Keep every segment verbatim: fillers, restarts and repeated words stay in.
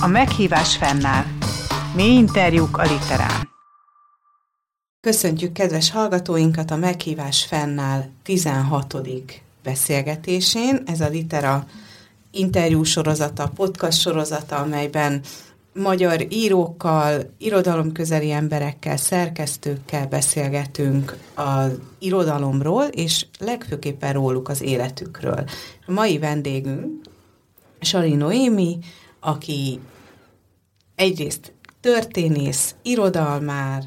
A meghívás fennáll. Mély interjúk a Literán. Köszöntjük kedves hallgatóinkat a meghívás fennáll tizenhatodik beszélgetésén. Ez a Litera interjú sorozata, podcast sorozata, amelyben magyar írókkal, irodalomközeli emberekkel, szerkesztőkkel beszélgetünk az irodalomról, és legfőképpen róluk, az életükről. A mai vendégünk Saly Noémi, aki egyrészt történész, irodalmár,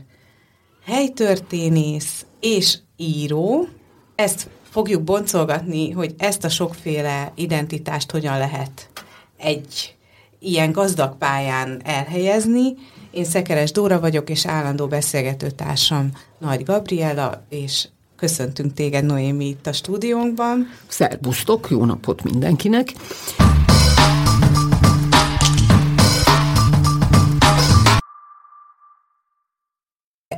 helytörténész és író. Ezt fogjuk boncolgatni, hogy ezt a sokféle identitást hogyan lehet egy ilyen gazdag pályán elhelyezni. Én Szekeres Dóra vagyok, és állandó beszélgetőtársam Nagy Gabriella, és köszöntünk téged, Noémi, itt a stúdiónkban. Szerbusztok, jó napot mindenkinek!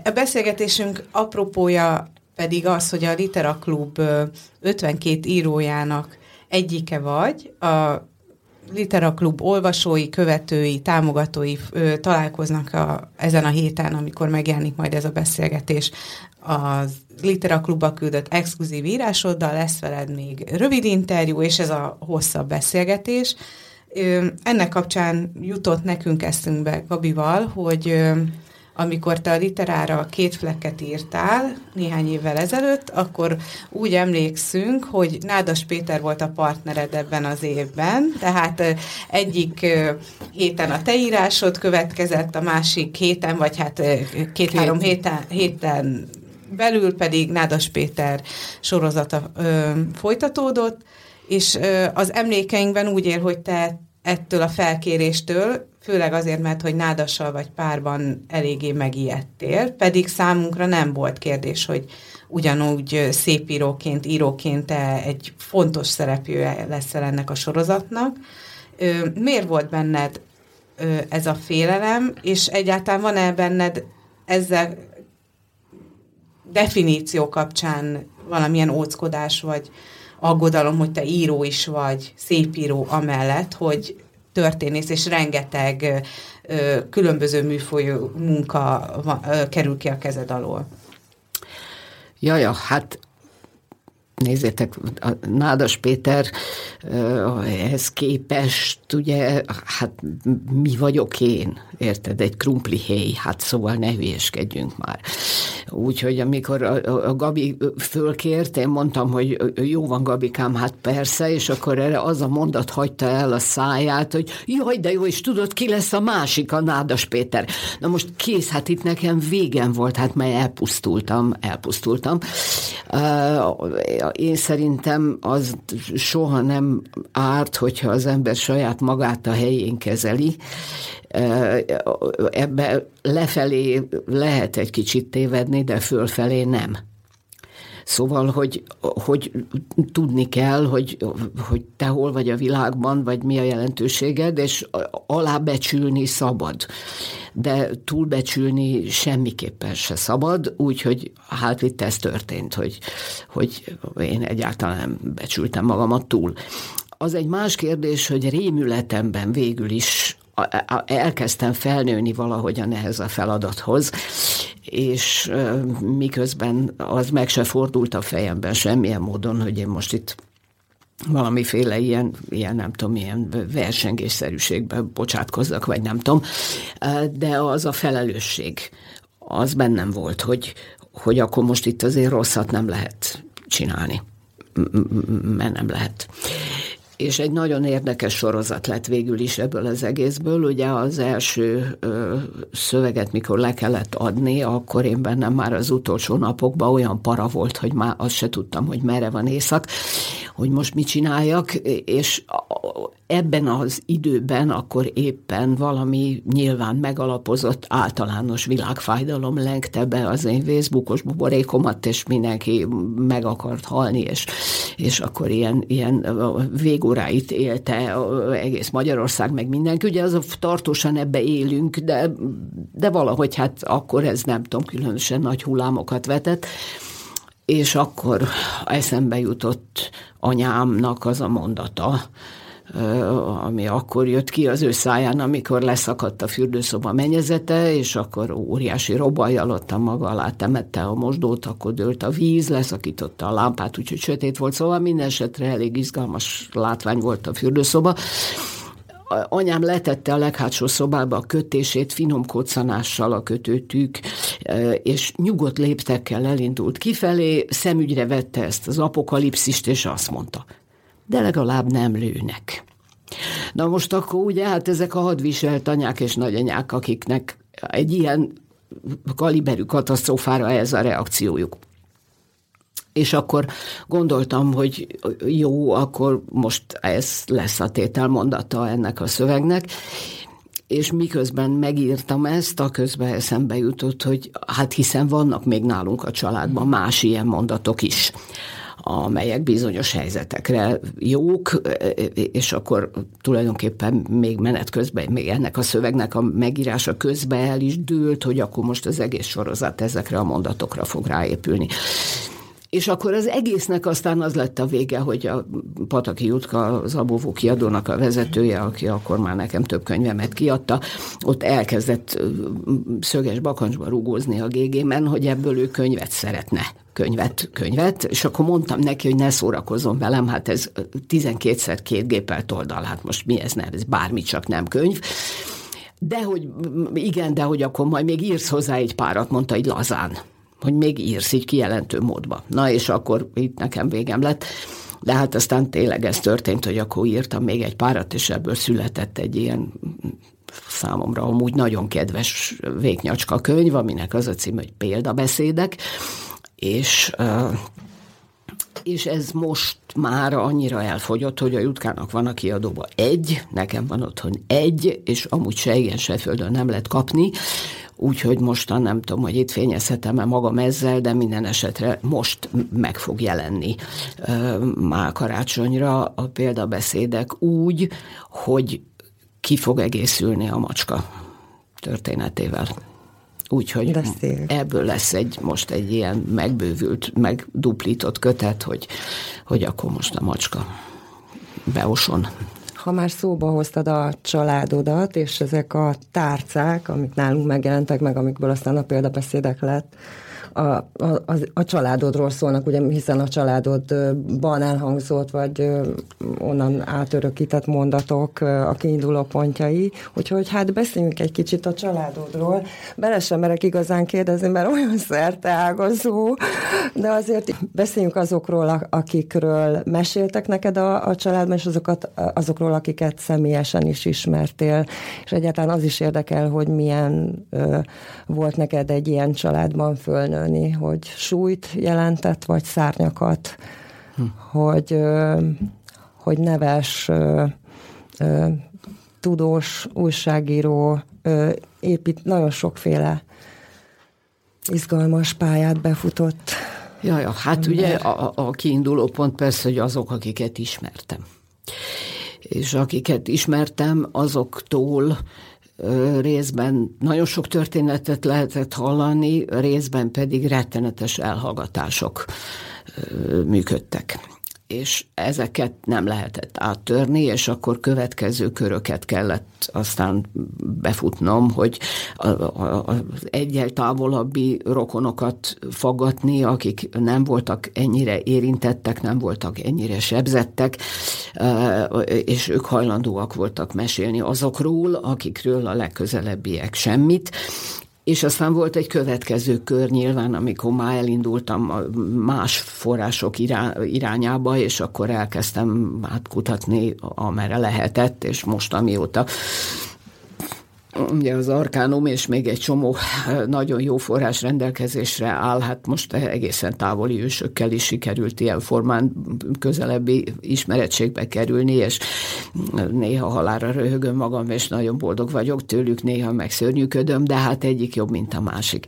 A beszélgetésünk apropója pedig az, hogy a Litera Klub ötvenkét írójának egyike vagy. A Litera Klub olvasói, követői, támogatói ö, találkoznak a, ezen a héten, amikor megjelenik majd ez a beszélgetés. A Litera Klubba küldött exkluzív írásoddal lesz veled még rövid interjú, és ez a hosszabb beszélgetés. Ö, ennek kapcsán jutott nekünk eszünkbe Gabival, hogy ö, amikor te a Literára két flekket írtál néhány évvel ezelőtt, akkor úgy emlékszünk, hogy Nádas Péter volt a partnered ebben az évben, tehát egyik héten a te írásod következett, a másik héten, vagy hát két-három héten, héten belül pedig Nádas Péter sorozata ö, folytatódott, és ö, az emlékeinkben úgy él, hogy te ettől a felkéréstől, főleg azért, mert hogy Nádassal vagy párban eléggé megijedtél, pedig számunkra nem volt kérdés, hogy ugyanúgy szépíróként, íróként te egy fontos szereplője leszel ennek a sorozatnak. Miért volt benned ez a félelem, és egyáltalán van-e benned ezzel definíció kapcsán valamilyen óckodás vagy aggodalom, hogy te író is vagy, szépíró amellett, hogy történész, és rengeteg ö, különböző műfolyó munka van, ö, kerül ki a kezed alól. Jaja, hát nézzétek, Nádas Péterhez képest, ugye, hát mi vagyok én, érted, egy krumplihéj, hát szóval ne hülyeskedjünk már. Úgyhogy amikor a, a Gabi fölkért, én mondtam, hogy jó van, Gabikám, hát persze, és akkor erre az a mondat hagyta el a száját, hogy jaj, de jó, és tudod, ki lesz a másik, a Nádas Péter. Na most kész, hát itt nekem végem volt, hát már elpusztultam, elpusztultam. Én szerintem az soha nem árt, hogyha az ember saját magát a helyén kezeli. Ebbe lefelé lehet egy kicsit tévedni, de fölfelé nem. Szóval, hogy, hogy tudni kell, hogy, hogy te hol vagy a világban, vagy mi a jelentőséged, és alábecsülni szabad. De túlbecsülni semmiképpen se szabad, úgyhogy hát itt ez történt, hogy, hogy én egyáltalán nem becsültem magamat túl. Az egy más kérdés, hogy rémületemben végül is elkezdtem felnőni valahogyan ehhez a feladathoz, és miközben az meg se fordult a fejemben semmilyen módon, hogy én most itt valamiféle ilyen, ilyen nem tudom, ilyen versengésszerűségbe bocsátkozzak, vagy nem tudom, de az a felelősség, az bennem volt, hogy, hogy akkor most itt azért rosszat nem lehet csinálni, mert nem lehet. És egy nagyon érdekes sorozat lett végül is ebből az egészből. Ugye az első ö, szöveget, mikor le kellett adni, akkor én bennem már az utolsó napokban olyan para volt, hogy már azt se tudtam, hogy merre van észak, hogy most mit csináljak, és ebben az időben akkor éppen valami nyilván megalapozott általános világfájdalom lengte be az én Facebookos buborékomat, és mindenki meg akart halni, és, és akkor ilyen, ilyen végó óráit élte egész Magyarország, meg mindenki. Ugye az tartósan ebbe élünk, de, de valahogy hát akkor ez nem tudom, különösen nagy hullámokat vetett, és akkor eszembe jutott anyámnak az a mondata, ami akkor jött ki az ő száján, amikor leszakadt a fürdőszoba mennyezete, és akkor óriási robajjal ott a maga alá temette a mosdót, akkor dőlt a víz, leszakította a lámpát, úgyhogy sötét volt, szóval minden esetre elég izgalmas látvány volt a fürdőszoba. Anyám letette a leghátsó szobába a kötését, finom koccanással a kötőtűk, és nyugodt léptekkel elindult kifelé, szemügyre vette ezt az apokalipszist, és azt mondta, de legalább nem lőnek. Na most akkor ugye, hát ezek a hadviselt anyák és nagyanyák, akiknek egy ilyen kaliberű katasztrófára ez a reakciójuk. És akkor gondoltam, hogy jó, akkor most ez lesz a tételmondata ennek a szövegnek, és miközben megírtam ezt, a közben eszembe jutott, hogy hát hiszen vannak még nálunk a családban más ilyen mondatok is, amelyek bizonyos helyzetekre jók, és akkor tulajdonképpen még menet közben, még ennek a szövegnek a megírása közben el is dőlt, hogy akkor most az egész sorozat ezekre a mondatokra fog ráépülni. És akkor az egésznek aztán az lett a vége, hogy a Pataki Jutka, az Abóvó kiadónak a vezetője, aki akkor már nekem több könyvemet kiadta, ott elkezdett szöges bakancsba rugózni a gé gémen, hogy ebből ő könyvet szeretne. Könyvet, könyvet, és akkor mondtam neki, hogy ne szórakozzon velem, hát ez tizenkétszer két gépelt oldal, hát most mi ez, nem, ez bármi, csak nem könyv. De hogy igen, de hogy akkor majd még írsz hozzá egy párat, mondta így lazán, hogy még írsz így kijelentő módba. Na és akkor itt nekem végem lett, de hát aztán tényleg ez történt, hogy akkor írtam még egy párat, és ebből született egy ilyen számomra amúgy nagyon kedves véknyacska könyv, aminek az a cím, hogy Példabeszédek, és, és ez most már annyira elfogyott, hogy a Jutkának van a kiadóban egy, nekem van otthon egy, és amúgy se igen, se földön nem lehet kapni, úgyhogy mostan nem tudom, hogy itt fényezhetem-e magam ezzel, de minden esetre most meg fog jelenni már karácsonyra a Példabeszédek úgy, hogy ki fog egészülni a macska történetével. Úgyhogy ebből lesz egy, most egy ilyen megbővült, megduplított kötet, hogy, hogy akkor most a macska beoson. Ha már szóba hoztad a családodat, és ezek a tárcák, amik nálunk megjelentek meg, amikből aztán a Példabeszédek lett, a, a, a, a családodról szólnak, ugye, hiszen a családodban elhangzott, vagy onnan átörökített mondatok a kiinduló pontjai. Úgyhogy hát beszéljünk egy kicsit a családodról. Bele sem merek igazán kérdezni, mert olyan szerteágazó, de azért beszéljünk azokról, akikről meséltek neked a, a családban, és azokat, azokról, akiket személyesen is ismertél. És egyáltalán az is érdekel, hogy milyen ö, volt neked egy ilyen családban fölnő, hogy súlyt jelentett, vagy szárnyakat, hm. hogy, hogy neves, tudós, újságíró, épít, nagyon sokféle izgalmas pályát befutott. Jaj, hát ember. Ugye a, a kiinduló pont persze, hogy azok, akiket ismertem. És akiket ismertem, azoktól részben nagyon sok történetet lehetett hallani, részben pedig rettenetes elhallgatások működtek. És ezeket nem lehetett áttörni, és akkor következő köröket kellett aztán befutnom, hogy az egyel távolabbi rokonokat faggatni, akik nem voltak ennyire érintettek, nem voltak ennyire sebzettek, és ők hajlandóak voltak mesélni azokról, akikről a legközelebbiek semmit. És aztán volt egy következő kör nyilván, amikor már elindultam más források irányába, és akkor elkezdtem átkutatni, amerre lehetett, és most amióta ugye az Arkánum és még egy csomó nagyon jó forrás rendelkezésre áll, hát most egészen távoli ősökkel is sikerült ilyen formán közelebbi ismeretségbe kerülni, és néha halálra röhögöm magam, és nagyon boldog vagyok tőlük, néha megszörnyűködöm, de hát egyik jobb, mint a másik.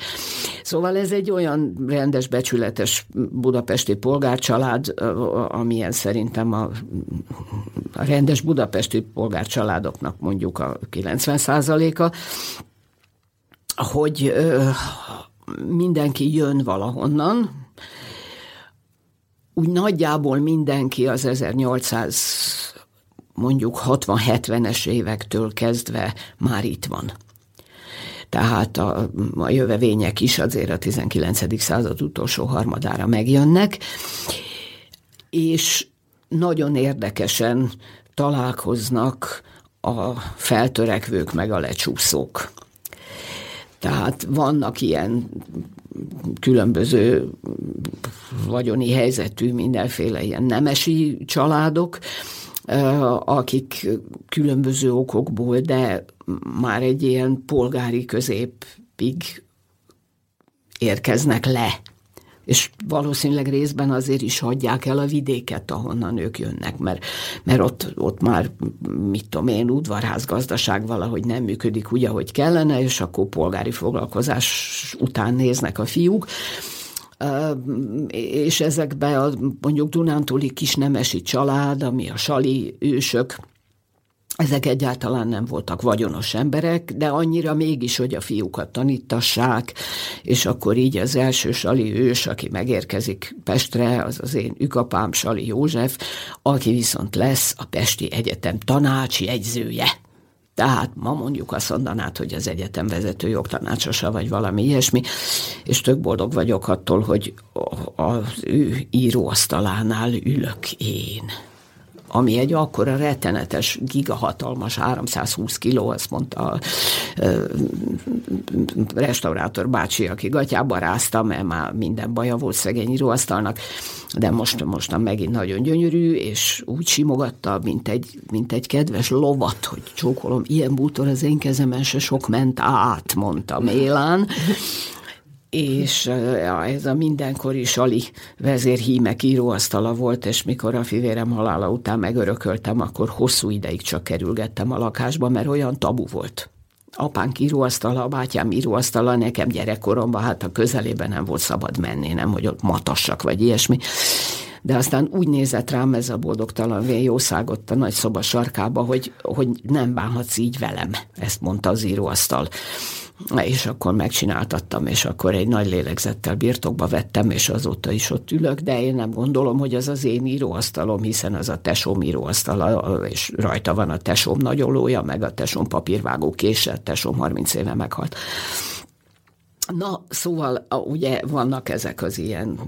Szóval ez egy olyan rendes, becsületes budapesti polgárcsalád, amilyen szerintem a, a rendes budapesti polgárcsaládoknak mondjuk a kilencven százalék, hogy ö, mindenki jön valahonnan, úgy nagyjából mindenki az ezernyolcszáz mondjuk hatvan-hetvenes évektől kezdve már itt van. Tehát a, a jövevények is azért a tizenkilencedik század utolsó harmadára megjönnek, és nagyon érdekesen találkoznak a feltörekvők meg a lecsúszók. Tehát vannak ilyen különböző vagyoni helyzetű, mindenféle ilyen nemesi családok, akik különböző okokból, de már egy ilyen polgári középig érkeznek le. És valószínűleg részben azért is hagyják el a vidéket, ahonnan ők jönnek, mert, mert ott, ott már, mit tudom én, udvarházgazdaság valahogy nem működik úgy, ahogy kellene, és akkor polgári foglalkozás után néznek a fiúk, és ezekbe a mondjuk dunántúli kisnemesi család, ami a Saly ősök, ezek egyáltalán nem voltak vagyonos emberek, de annyira mégis, hogy a fiúkat tanítassák, és akkor így az első Saly ős, aki megérkezik Pestre, az az én ükapám, Saly József, aki viszont lesz a Pesti Egyetem tanácsjegyzője. Tehát ma mondjuk azt mondanád, hogy az egyetem vezető jogtanácsosa, vagy valami ilyesmi, és tök boldog vagyok attól, hogy az ő íróasztalánál ülök én. Ami egy akkora rettenetes, gigahatalmas, háromszázhúsz kiló, azt mondta a ö, restaurátor bácsi, aki gatyába rázta, mert már minden baja volt szegény íróasztalnak, de most, mostan megint nagyon gyönyörű, és úgy simogatta, mint egy, mint egy kedves lovat, hogy csókolom, ilyen bútor az én kezemen se sok ment át, mondta Mélán. És ja, ez a mindenkori Saly vezérhímek íróasztala volt, és mikor a fivérem halála után megörököltem, akkor hosszú ideig csak kerülgettem a lakásba, mert olyan tabu volt. Apánk íróasztala, a bátyám íróasztala, nekem gyerekkoromban, hát a közelében nem volt szabad menni, nem, hogy ott matassak, vagy ilyesmi. De aztán úgy nézett rám ez a boldogtalan vén jószágott a nagy szoba sarkába, hogy, hogy nem bánhatsz így velem, ezt mondta az íróasztal. És akkor megcsináltattam, és akkor egy nagy lélegzettel birtokba vettem, és azóta is ott ülök, de én nem gondolom, hogy az az én íróasztalom, hiszen az a tesóm íróasztala, és rajta van a tesóm nagyolója, meg a tesóm papírvágó késsel, tesóm harminc éve meghalt. Na, szóval ugye vannak ezek az ilyen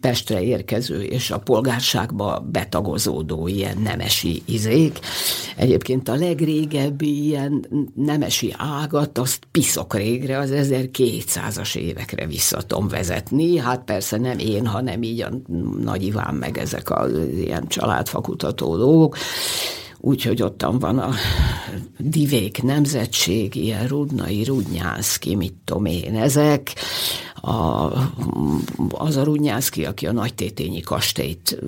Pestre érkező és a polgárságba betagozódó ilyen nemesi izék. Egyébként a legrégebbi ilyen nemesi ágat, azt piszok régre, az ezerkétszázas évekre visszatom vezetni. Hát persze nem én, hanem így a Nagy Iván meg ezek az ilyen családfakutató dolgok. Úgyhogy ottan van a divék nemzetség, ilyen rudnai, Rudnyánszky, mit tudom én, ezek. A, az a Rudnyánszky, aki a nagytétényi kastélyt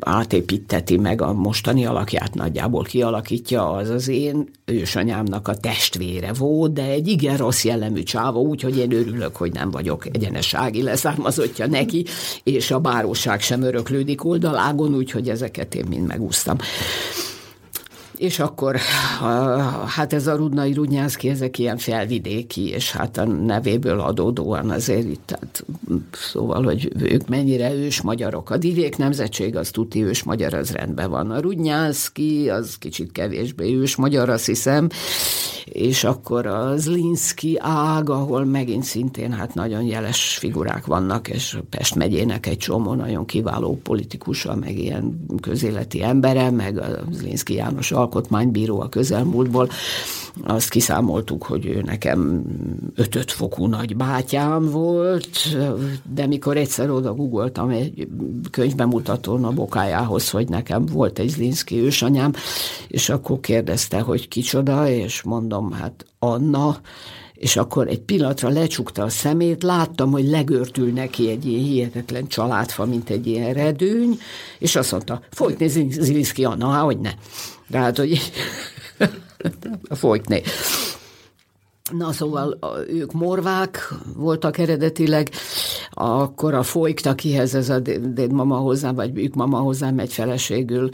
átépíteti, meg a mostani alakját nagyjából kialakítja, az az én ősanyámnak a testvére volt, de egy igen rossz jellemű csávó, úgyhogy én örülök, hogy nem vagyok egyenesági leszármazottja neki, és a báróság sem öröklődik oldalágon, úgyhogy ezeket én mind megúsztam. És akkor, hát ez a Rudnai Rudnyánszky, ezek ilyen felvidéki, és hát a nevéből adódóan azért itt, tehát, szóval, hogy ők mennyire ős magyarok. A divék nemzetség, az tuti ős magyar, az rendben van. A Rudnyánszky, az kicsit kevésbé ős magyar, azt hiszem, és akkor a Zlinszky ág, ahol megint szintén hát nagyon jeles figurák vannak, és Pest megyének egy csomó nagyon kiváló politikusa, meg ilyen közéleti embere, meg a Zlinszky János alkotmánybíró a közelmúltból. Azt kiszámoltuk, hogy ő nekem ötöt fokú nagybátyám volt, de mikor egyszer oda googoltam egy könyvbemutatón a bokájához, hogy nekem volt egy Zlinszky ősanyám, és akkor kérdezte, hogy kicsoda, és mondom, hát Anna, és akkor egy pillanatra lecsukta a szemét, láttam, hogy legörtül neki egy ilyen hihetetlen családfa, mint egy ilyen redőny, és azt mondta, folytné Zlinszky Anna, há, hogy ne. De hát, hogy... Folytné. Na, szóval ők morvák voltak eredetileg, akkor a folyt, akihez ez a dédmama hozzám, vagy bükmama hozzám megy feleségül,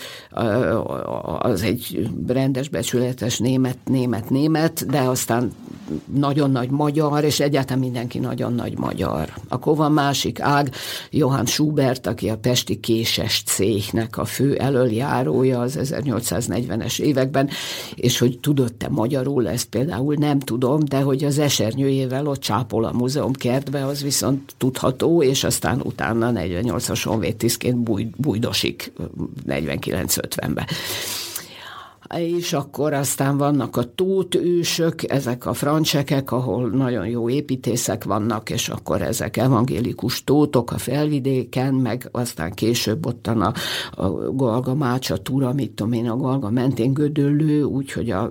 az egy rendes, becsületes német, német, német, de aztán nagyon nagy magyar, és egyáltalán mindenki nagyon nagy magyar. Akkor van másik ág, Johann Schubert, aki a pesti késes céhnek a fő elöljárója az ezernyolcszáznegyvenes években, és hogy tudott-e magyarul, ezt például nem tudom, de hogy az esernyőjével ott csápol a múzeum kertbe, az viszont tudható, és aztán utána negyvennyolcas honvédtisztként búj, bújdosik negyvenkilenc ötvenbe. És akkor aztán vannak a tótősök, ezek a francsekek, ahol nagyon jó építészek vannak, és akkor ezek evangélikus tótok a felvidéken, meg aztán később ottan a, a Galga Mácsa túra, mit tudom én, a Galga mentén Gödöllő, úgyhogy az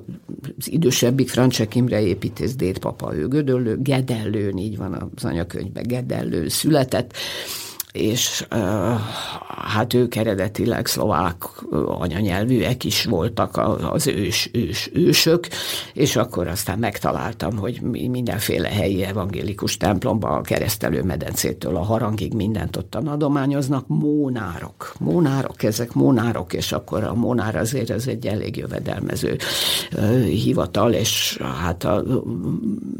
idősebbik Francsek Imre építész dédpapa, ő Gödöllő, Gedellőn, így van az anyakönyvben, Gedellő született, és uh, hát ők eredetileg szlovák anyanyelvűek is voltak, az ős, ős, ősök, és akkor aztán megtaláltam, hogy mindenféle helyi evangélikus templomban a keresztelőmedencétől a harangig mindent ottan adományoznak, mónárok, mónárok, ezek mónárok, és akkor a mónár azért ez egy elég jövedelmező uh, hivatal, és hát a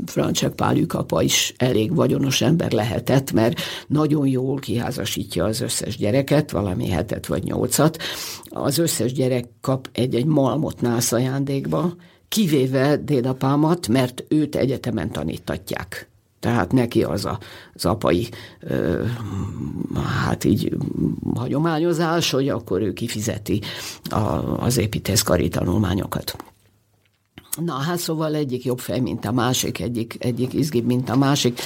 Francsek Páljuk apa is elég vagyonos ember lehetett, mert nagyon jól ki házasítja az összes gyereket, valami hetet vagy nyolcat. Az összes gyerek kap egy-egy malmot nász ajándékba, kivéve dédapámat, mert őt egyetemen tanítatják. Tehát neki az a, az apai ö, hát így hagyományozás, hogy akkor ő kifizeti a, az építészkari tanulmányokat. Na, hát szóval egyik jobb fej, mint a másik, egyik, egyik izgibb, mint a másik,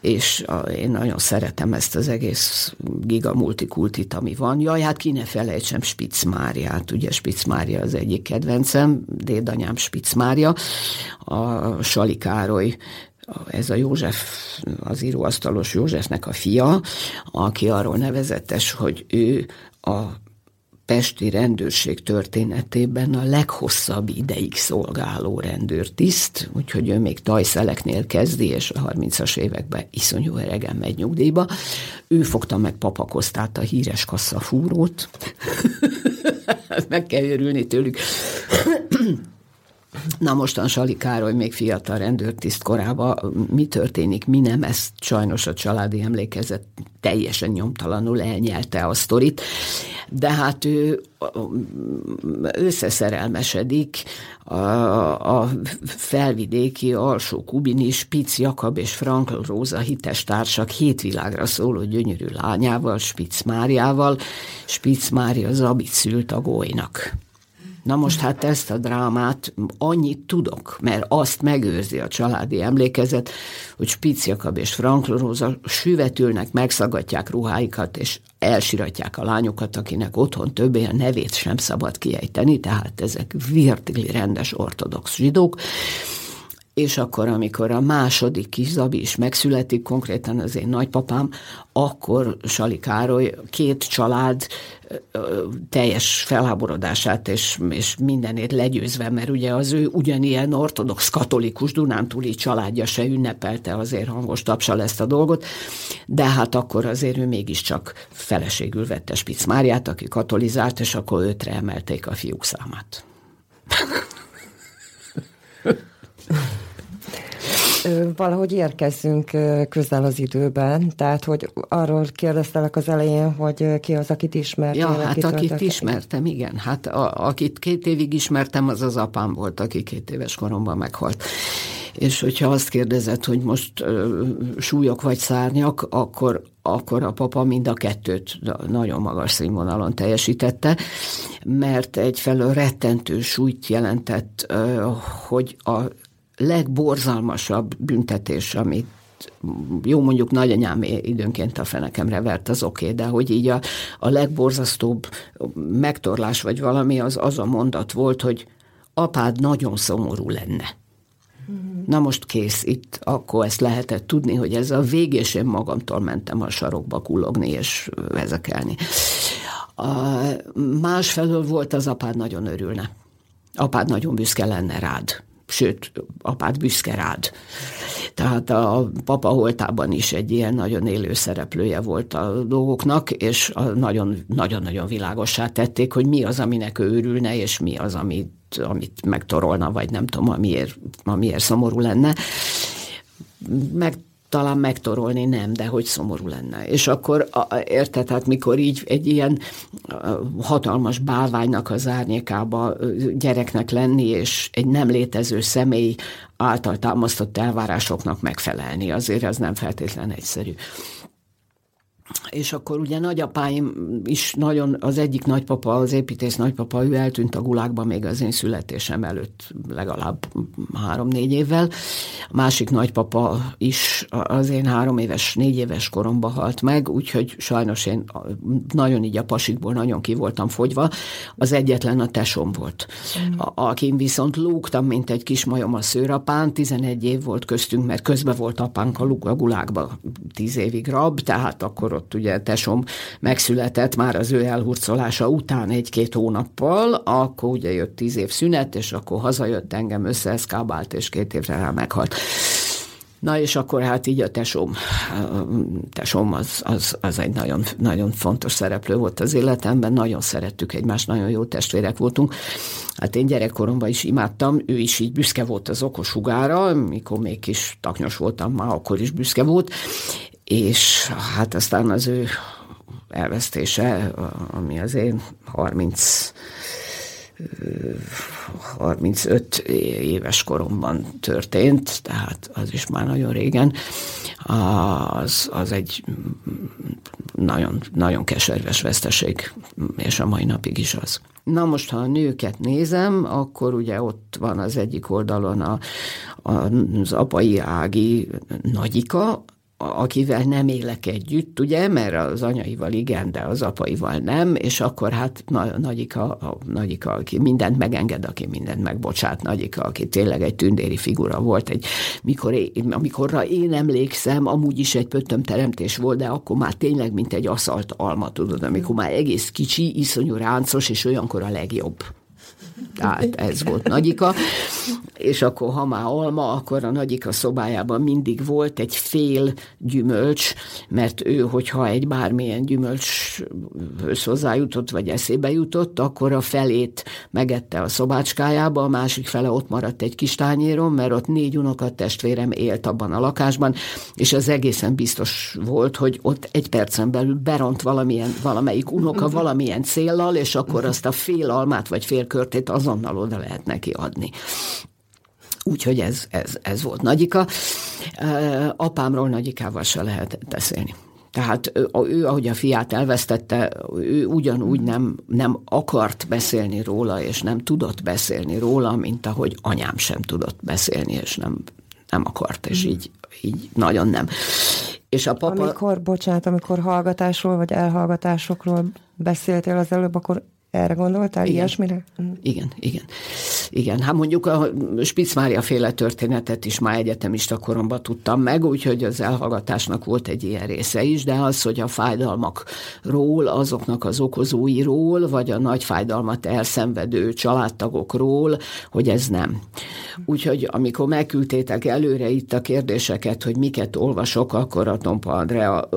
és a, én nagyon szeretem ezt az egész gigamultikultit, ami van. Jaj, hát ki ne felejtsem Spitz Máriát, ugye Spitz Mária az egyik kedvencem, dédanyám Spitz Mária, a Saly Károly, ez a József, az íróasztalos Józsefnek a fia, aki arról nevezetes, hogy ő a pesti rendőrség történetében a leghosszabb ideig szolgáló rendőrtiszt, úgyhogy ő még Tajszeleknél kezdi, és a harmincas években iszonyú öregen megy nyugdíjba. Ő fogta meg Papa Kosztát, a híres kasszafúrót. Meg kell örülni tőlük. Na mostan Saly Károly még fiatal rendőrtiszt korában mi történik, mi nem, ezt sajnos a családi emlékezet teljesen nyomtalanul elnyelte a sztorit, de hát ő összeszerelmesedik a, a felvidéki alsó kubini Spitz Jakab és Frankl Róza hitestársak hét világra szóló gyönyörű lányával, Spitz Máriával. Spitz Mária Zabit szült a Gólynak. Na most hát ezt a drámát annyit tudok, mert azt megőrzi a családi emlékezet, hogy Spitz Jakab és Frankl Róza süvetülnek, megszagatják ruháikat, és elsiratják a lányokat, akinek otthon többé a nevét sem szabad kiejteni, tehát ezek virtigli rendes ortodox zsidók. És akkor, amikor a második kis Zabi is megszületik, konkrétan az én nagypapám, akkor Saly Károly két család teljes felháborodását és, és mindenét legyőzve, mert ugye az ő ugyanilyen ortodox katolikus dunántúli családja se ünnepelte azért hangos tapsal ezt a dolgot, de hát akkor azért ő mégiscsak feleségül vette Spitz Máriát, aki katolizált, és akkor ötre emelték a fiúk számát. Valahogy érkezzünk közel az időben, tehát hogy arról kérdeztelek az elején, hogy ki az, akit ismertél. Ja, hát akit tök... ismertem, igen. Hát a, akit két évig ismertem, az az apám volt, aki két éves koromban meghalt. És hogyha azt kérdezed, hogy most ö, súlyok vagy szárnyak, akkor, akkor a papa mind a kettőt nagyon magas színvonalon teljesítette, mert egyfelől rettentő súlyt jelentett, ö, hogy a legborzalmasabb büntetés, amit jó mondjuk nagyanyám időnként a fenekemre vert, az oké, okay, de hogy így a, a legborzasztóbb megtorlás vagy valami, az az a mondat volt, hogy apád nagyon szomorú lenne. Na most kész, itt akkor ezt lehetett tudni, hogy ez a vég, és én magamtól mentem a sarokba kullogni és vezekelni. A, másfelől volt az apád nagyon örülne. Apád nagyon büszke lenne rád. Sőt, apád büszke rád. Tehát a papa holtában is egy ilyen nagyon élő szereplője volt a dolgoknak, és nagyon-nagyon világossá tették, hogy mi az, aminek ő örülne, és mi az, amit amit megtorolna, vagy nem tudom, amiért, amiért szomorú lenne. Meg talán megtorolni nem, de hogy szomorú lenne. És akkor, érted, hát mikor így egy ilyen hatalmas bálványnak az árnyékába gyereknek lenni, és egy nem létező személy által támasztott elvárásoknak megfelelni, azért ez nem feltétlen egyszerű. És akkor ugye nagyapáim is nagyon, az egyik nagypapa, az építész nagypapa, ő eltűnt a Gulagba még az én születésem előtt legalább három-négy évvel. A másik nagypapa is az én három éves, négy éves koromba halt meg, úgyhogy sajnos én nagyon így a pasikból nagyon ki voltam fogyva. Az egyetlen a tesóm volt, mm. akin viszont lúgtam, mint egy kis majom a szőrapán. tizenegy év volt köztünk, mert közben volt apánk a Gulagba tíz évig rab, tehát akkor ott ugye tesóm megszületett már az ő elhurcolása után egy-két hónappal, akkor ugye jött tíz év szünet, és akkor hazajött, engem összeeszkábált, és két évre rá meghalt. Na és akkor hát így a tesóm, tesóm az, az, az egy nagyon, nagyon fontos szereplő volt az életemben, nagyon szerettük egymást, nagyon jó testvérek voltunk. Hát én gyerekkoromban is imádtam, ő is így büszke volt az okos hugára, mikor még kis taknyos voltam, már akkor is büszke volt, és hát aztán az ő elvesztése, ami az én harminc harmincöt éves koromban történt, tehát az is már nagyon régen, az, az egy nagyon, nagyon keserves veszteség, és a mai napig is az. Na most, ha a nőket nézem, akkor ugye ott van az egyik oldalon a, a, az apai ági nagyika, akivel nem élek együtt, ugye, mert az anyaival igen, de az apaival nem, és akkor hát nagyika, a nagyika, aki mindent megenged, aki mindent megbocsát, nagyika, aki tényleg egy tündéri figura volt, egy, mikor én, amikorra én emlékszem, amúgy is egy pöttöm teremtés volt, de akkor már tényleg mint egy aszalt alma, tudod, amikor már egész kicsi, iszonyú ráncos, és olyankor a legjobb. Tehát ez volt nagyika, és akkor ha már alma, akkor a nagyika szobájában mindig volt egy fél gyümölcs, mert ő, hogyha egy bármilyen gyümölcshöz hozzájutott, vagy eszébe jutott, akkor a felét megette a szobácskájába, a másik fele ott maradt egy kis tányéron, mert ott négy unokatestvérem élt abban a lakásban, és ez egészen biztos volt, hogy ott egy percen belül beront valamilyen, valamelyik unoka valamilyen céllal, és akkor azt a fél almát, vagy fél körtét azonnal oda lehet neki adni. Úgyhogy ez, ez, ez volt nagyika. Apámról nagyikával se lehetett beszélni. Tehát ő, ő, ahogy a fiát elvesztette, ő ugyanúgy nem, nem akart beszélni róla, és nem tudott beszélni róla, mint ahogy anyám sem tudott beszélni, és nem, nem akart, és így, így nagyon nem. És a papa... Amikor, bocsánat, amikor hallgatásról, vagy elhallgatásokról beszéltél az előbb, akkor erre gondoltál, igen. Ilyesmire? Igen, igen. Igen, hát mondjuk a Spitz Mária féle történetet is már egyetemista koromban tudtam meg, úgyhogy az elhallgatásnak volt egy ilyen része is, de az, hogy a fájdalmakról, azoknak az okozóiról, vagy a nagy fájdalmat elszenvedő családtagokról, hogy ez nem. Úgyhogy amikor megküldtétek előre itt a kérdéseket, hogy miket olvasok, akkor a Tompa Andrea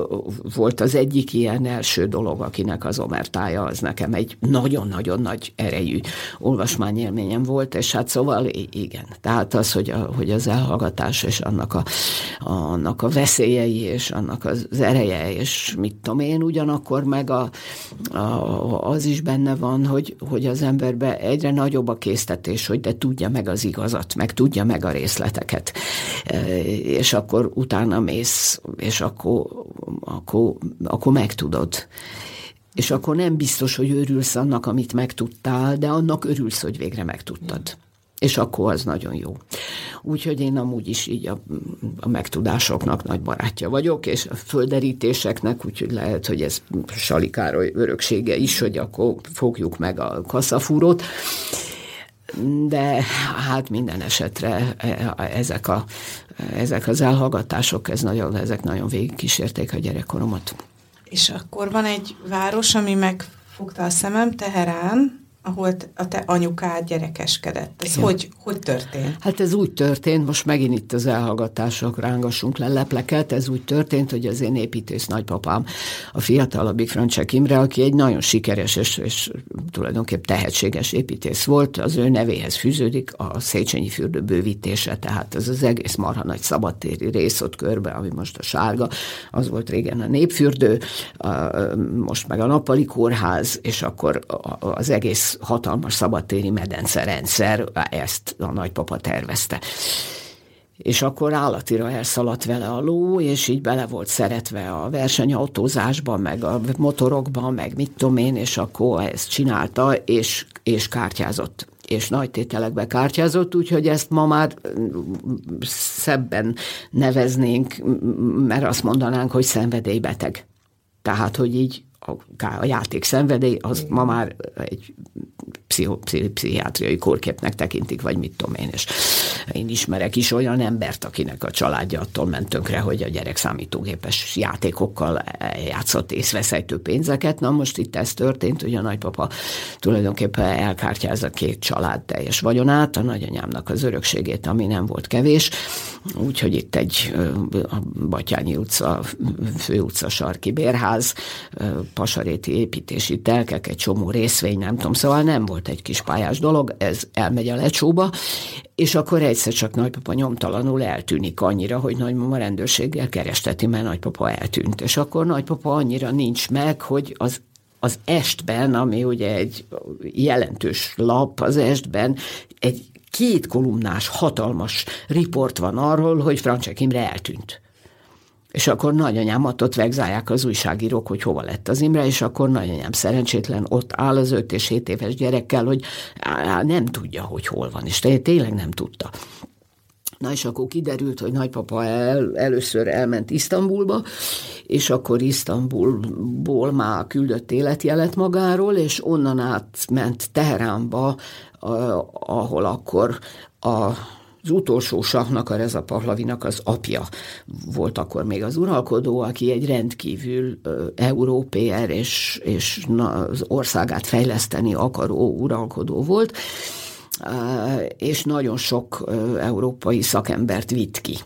volt az egyik ilyen első dolog, akinek az Omertája, az nekem egy nagyon-nagyon nagy erejű olvasmányélményem volt, és hát szóval igen, tehát az, hogy, a, hogy az elhallgatás, és annak a, annak a veszélyei, és annak az ereje, és mit tudom én, ugyanakkor meg a, a, az is benne van, hogy, hogy az emberben egyre nagyobb a késztetés, hogy de tudja meg az igazat, meg tudja meg a részleteket, és akkor utána mész, és akkor, akkor, akkor megtudod. És akkor nem biztos, hogy örülsz annak, amit megtudtál, de annak örülsz, hogy végre megtudtad. És akkor az nagyon jó. Úgyhogy én amúgy is így a, a megtudásoknak nagy barátja vagyok, és a földerítéseknek, úgyhogy lehet, hogy ez Saly Károly öröksége is, hogy akkor fogjuk meg a kasszafúrót. De hát minden esetre ezek, a, ezek az elhallgatások, ez nagyon, ezek nagyon végigkísérték a gyerekkoromat. És akkor van egy város, ami megfogta a szemem, Teherán, ahol a te anyukád gyerekeskedett. Ez hogy, hogy történt? Hát ez úgy történt, most megint itt az elhallgatások, rángassunk le lepleket, ez úgy történt, hogy az én építész nagypapám, a fiatalabbik Francsek Imre, aki egy nagyon sikeres és, és tulajdonképp tehetséges építész volt, az ő nevéhez fűződik a Széchenyi fürdő bővítése, tehát ez az egész marha nagy szabadtéri rész ott körbe, ami most a sárga, az volt régen a népfürdő, most meg a nappali kórház, és akkor az egész hatalmas szabadtéri medencerendszer, ezt a nagypapa tervezte. És akkor állatira elszaladt vele a ló, és így bele volt szeretve a versenyautózásban, meg a motorokban, meg mit tudom én, és akkor ezt csinálta, és, és kártyázott. És nagy tételekbe kártyázott, úgyhogy ezt ma már szebben neveznénk, mert azt mondanánk, hogy szenvedélybeteg. Tehát, hogy így a játék szenvedély, az ma már egy pszicho, pszichiátriai kórképnek tekintik, vagy mit tudom én, és én ismerek is olyan embert, akinek a családja attól ment tönkre, hogy a gyerek számítógépes játékokkal játszott észveszejtő pénzeket. Na most itt ez történt, hogy a nagypapa tulajdonképpen elkártyázza két család teljes vagyonát, a nagyanyámnak az örökségét, ami nem volt kevés, úgyhogy itt egy a Batyányi utca, főutca sarki bérház, pasaréti építési telkek, egy csomó részvény, nem tudom, szóval nem volt egy kis pályás dolog, ez elmegy a lecsóba, és akkor egyszer csak nagypapa nyomtalanul eltűnik annyira, hogy nagymama rendőrséggel keresteti, mert nagypapa eltűnt, és akkor nagypapa annyira nincs meg, hogy az az Estben, ami ugye egy jelentős lap, az Estben egy két kolumnás hatalmas riport van arról, hogy Francsek Imre eltűnt. És akkor nagyanyámat ott vegzálják az újságírók, hogy hova lett az Imre, és akkor nagyanyám szerencsétlen ott áll az öt és hét éves gyerekkel, hogy á, nem tudja, hogy hol van, és tényleg nem tudta. Na és akkor kiderült, hogy nagypapa el, először elment Isztambulba, és akkor Isztambulból már küldött életjelet magáról, és onnan átment Teheránba, ahol akkor a... az utolsó saknak, a Reza Pahlavinak az apja volt akkor még az uralkodó, aki egy rendkívül európér és, és na, az országát fejleszteni akaró uralkodó volt, és nagyon sok európai szakembert vitt ki.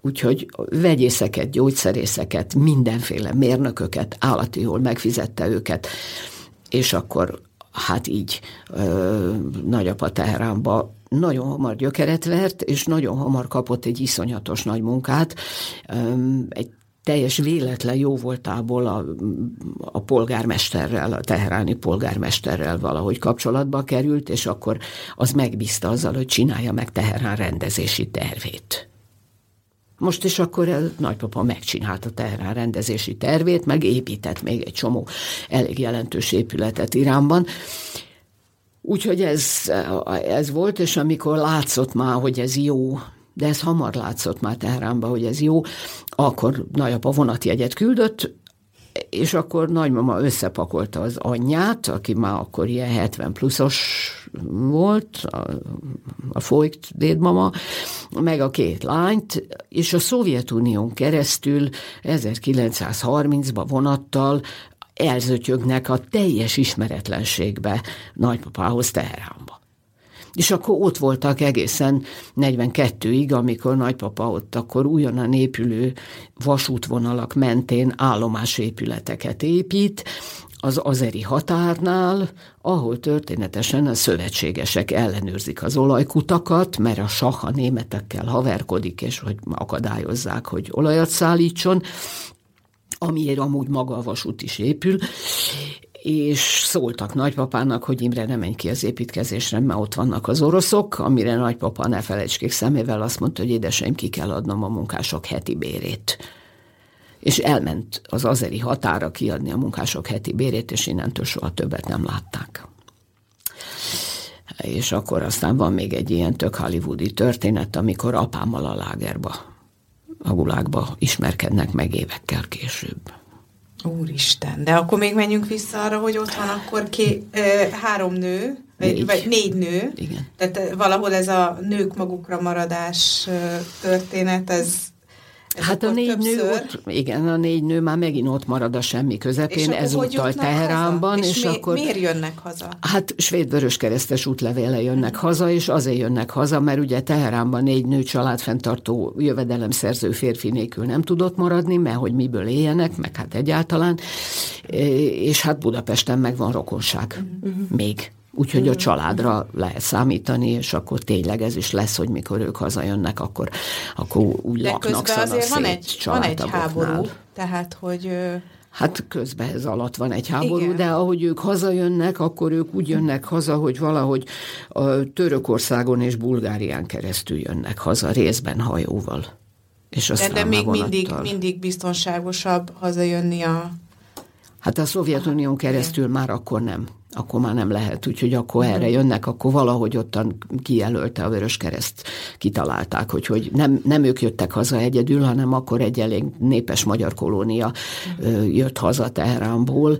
Úgyhogy vegyészeket, gyógyszerészeket, mindenféle mérnököket, állati jól megfizette őket, és akkor hát így nagyapa Teheránba nagyon hamar gyökeret vert, és nagyon hamar kapott egy iszonyatos nagy munkát. Egy teljes véletlen jó voltából a, a polgármesterrel, a teheráni polgármesterrel valahogy kapcsolatba került, és akkor az megbízta azzal, hogy csinálja meg Teherán rendezési tervét. Most és akkor a nagypapa megcsinálta Teherán rendezési tervét, meg épített még egy csomó elég jelentős épületet Iránban. Úgyhogy ez, ez volt, és amikor látszott már, hogy ez jó, de ez hamar látszott már Teheránban, hogy ez jó, akkor nagyapa vonatjegyet küldött, és akkor nagymama összepakolta az anyját, aki már akkor ilyen hetven pluszos volt, a, a folyt dédmama, meg a két lányt, és a Szovjetunión keresztül ezerkilencszázharmincba vonattal elzötyögnek a teljes ismeretlenségbe nagypapához Teheránba. És akkor ott voltak egészen negyvenkettőig, amikor nagypapa ott akkor újonnan épülő vasútvonalak mentén állomásépületeket épít, az azeri határnál, ahol történetesen a szövetségesek ellenőrzik az olajkutakat, mert a sah a németekkel haverkodik, és hogy akadályozzák, hogy olajat szállítson, amiért amúgy maga a vasút is épül, és szóltak nagypapának, hogy Imre, ne menj ki az építkezésre, mert ott vannak az oroszok, amire nagypapa ne felecskék szemével azt mondta, hogy édesem, ki kell adnom a munkások heti bérét. És elment az azeri határa kiadni a munkások heti bérét, és innentől soha többet nem látták. És akkor aztán van még egy ilyen tök hollywoodi történet, amikor apámmal a lágerba, a Gulagba ismerkednek meg évekkel később. Úristen, de akkor még menjünk vissza arra, hogy ott van akkor ké, e, három nő, négy. Vagy négy nő. Igen. Tehát valahol ez a nők magukra maradás történet, ez, Hát a négy többször... nő ott, igen, a négy nő már megint ott marad a semmi közepén, ezúttal Teheránban. És, és mi, akkor miért jönnek haza? Hát svéd vöröskeresztes útlevéle jönnek haza, és azért jönnek haza, mert ugye Teheránban négy nő családfenntartó jövedelemszerző férfi nélkül nem tudott maradni, mert hogy miből éljenek, meg hát egyáltalán, és hát Budapesten meg van rokonság uh-huh. még. Úgyhogy a családra lehet számítani, és akkor tényleg ez is lesz, hogy mikor ők hazajönnek, akkor, akkor úgy de laknak szanaszét családtagoknál. Van egy háború, tehát hogy... Hát közben ez alatt van egy háború, igen. De ahogy ők hazajönnek, akkor ők úgy jönnek haza, hogy valahogy a Törökországon és Bulgárián keresztül jönnek haza, részben hajóval. És aztán de, de még mindig, mindig biztonságosabb hazajönni a... Hát a Szovjetunión keresztül már akkor nem. Akkor már nem lehet, úgyhogy akkor erre jönnek, akkor valahogy ottan kijelölte a Vöröskereszt, kitalálták, hogy, hogy nem, nem ők jöttek haza egyedül, hanem akkor egy elég népes magyar kolónia jött haza Teheránból,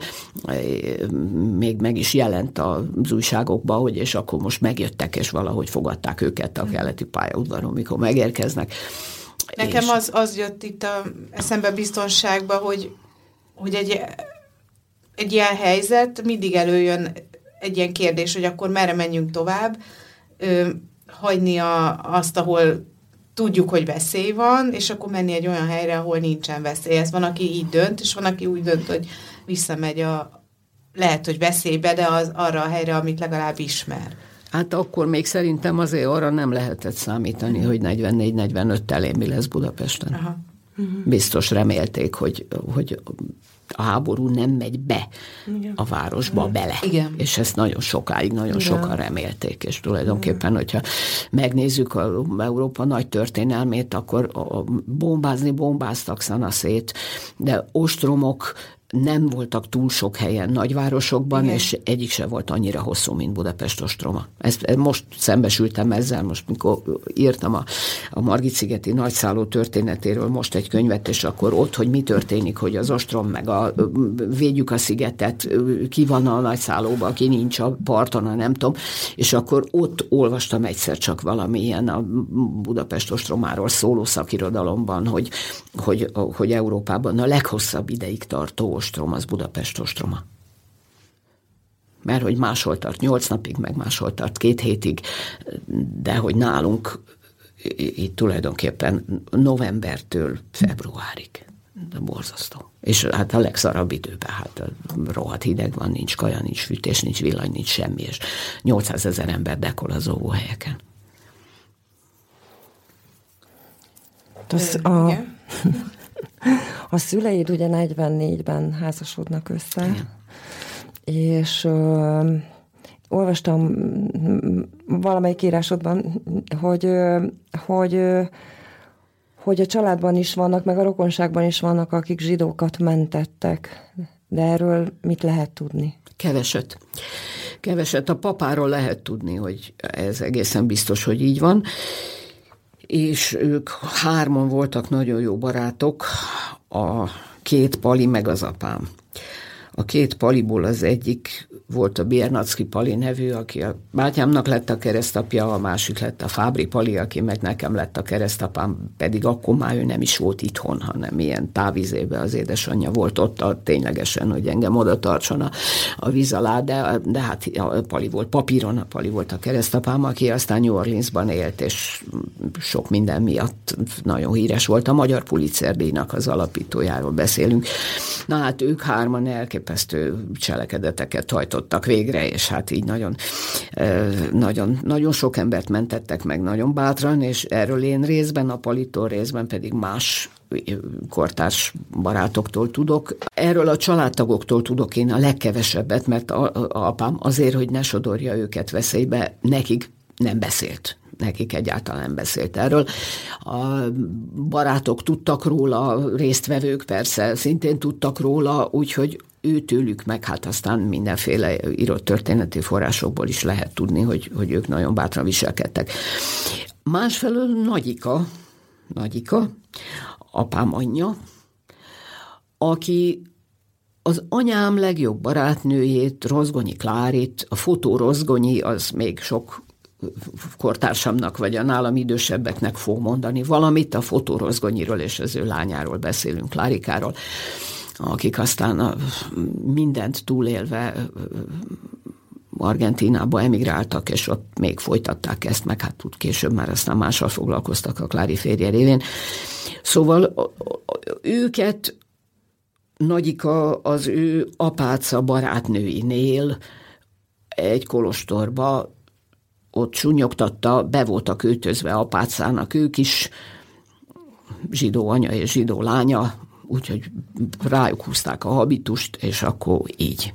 még meg is jelent az újságokba, hogy és akkor most megjöttek, és valahogy fogadták őket a keleti pályaudvaron, mikor megérkeznek. Nekem és... az, az jött itt a, eszembe biztonságba, hogy, hogy egy... Egy ilyen helyzet, mindig előjön egy ilyen kérdés, hogy akkor merre menjünk tovább, ö, hagyni a, azt, ahol tudjuk, hogy veszély van, és akkor menni egy olyan helyre, ahol nincsen veszély. Ez van, aki így dönt, és van, aki úgy dönt, hogy visszamegy a, lehet, hogy veszélybe, de az, arra a helyre, amit legalább ismer. Hát akkor még szerintem azért arra nem lehetett számítani, hogy negyvennégy negyvenöt telén mi lesz Budapesten. Aha. Biztos remélték, hogy, hogy a háború nem megy be igen. a városba bele. Igen. És ezt nagyon sokáig, nagyon igen. sokan remélték, és tulajdonképpen, igen. hogyha megnézzük a Európa nagy történelmét, akkor bombázni bombáztak szanaszét, de ostromok nem voltak túl sok helyen nagyvárosokban, igen. és egyik se volt annyira hosszú, mint Budapest ostroma. Ezt most szembesültem ezzel, most mikor írtam a, a Margit-szigeti nagyszálló történetéről most egy könyvet, és akkor ott, hogy mi történik, hogy az ostrom, meg a védjük a szigetet, ki van a nagyszállóban, ki nincs a parton, a nem tudom, és akkor ott olvastam egyszer csak valamilyen a Budapest ostromáról szóló szakirodalomban, hogy, hogy, hogy Európában a leghosszabb ideig tartó ostrom, az Budapest ostroma. Mert hogy máshol tart nyolc napig, meg máshol tart két hétig, de hogy nálunk itt tulajdonképpen novembertől februárig. De borzasztó. És hát a legszarabb időben, hát rohadt hideg van, nincs kaja, nincs fűtés, nincs villany, nincs semmi, és nyolcszázezer ember dekol az óvóhelyeken. A... A szüleid ugye negyvennégyben házasodnak össze, igen. és ö, olvastam valamelyik írásodban, hogy, hogy, hogy a családban is vannak, meg a rokonságban is vannak, akik zsidókat mentettek. De erről mit lehet tudni? Keveset. Keveset. A papáról lehet tudni, hogy ez egészen biztos, hogy így van. És ők hárman voltak nagyon jó barátok, a két Pali meg az apám. A két Paliból az egyik volt a Biernacki Pali nevű, aki a bátyámnak lett a keresztapja, a másik lett a Fábri Pali, aki meg nekem lett a keresztapám, pedig akkor már ő nem is volt itthon, hanem ilyen távizébe az édesanyja volt ott, a, ténylegesen, hogy engem oda tartson a, a víz alá, de, de hát a Pali volt papíron, a Pali volt a keresztapám, aki aztán New Orleansban élt, és sok minden miatt nagyon híres volt. A Magyar Pulitzer-díjnak az alapítójáról beszélünk. Na hát ők hárman elképesztő cselekedeteket hajtottak végre, és hát így nagyon, nagyon, nagyon sok embert mentettek meg nagyon bátran, és erről én részben, a Palitól részben pedig más kortárs barátoktól tudok. Erről a családtagoktól tudok én a legkevesebbet, mert a, a apám azért, hogy ne sodorja őket veszélybe, nekik nem beszélt. Nekik egyáltalán nem beszélt erről. A barátok tudtak róla, résztvevők persze szintén tudtak róla, úgyhogy őtőlük meg, hát aztán mindenféle írott történeti forrásokból is lehet tudni, hogy, hogy ők nagyon bátran viselkedtek. Másfelől Nagyika, Nagyika, apám anyja, aki az anyám legjobb barátnőjét, Rozgonyi Klárit, a fotó Rozgonyi, az még sok kortársamnak, vagy a nálam idősebbeknek fog mondani valamit, a fotó Rozgonyiról és az ő lányáról beszélünk, Klárikáról, akik aztán mindent túlélve Argentínába emigráltak, és ott még folytatták ezt, meg hát tud később már aztán mással foglalkoztak a Klári férje révén. Szóval őket Nagyika az ő apáca barátnőinél egy kolostorba ott sunyogtatta, be voltak öltözve apácának ők is, zsidó anya és zsidó lánya, úgyhogy rájuk húzták a habitust, és akkor így.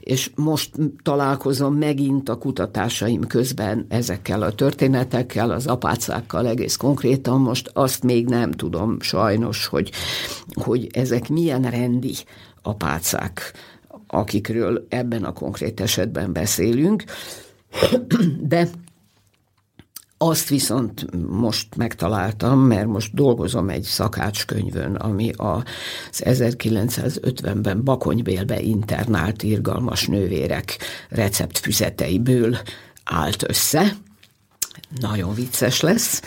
És most találkozom megint a kutatásaim közben ezekkel a történetekkel, az apácákkal egész konkrétan, most azt még nem tudom sajnos, hogy, hogy ezek milyen rendi apácák, akikről ebben a konkrét esetben beszélünk, de azt viszont most megtaláltam, mert most dolgozom egy szakácskönyvön, ami az ezerkilencszázötvenben Bakonybélbe internált irgalmas nővérek receptfüzeteiből állt össze. Nagyon vicces lesz,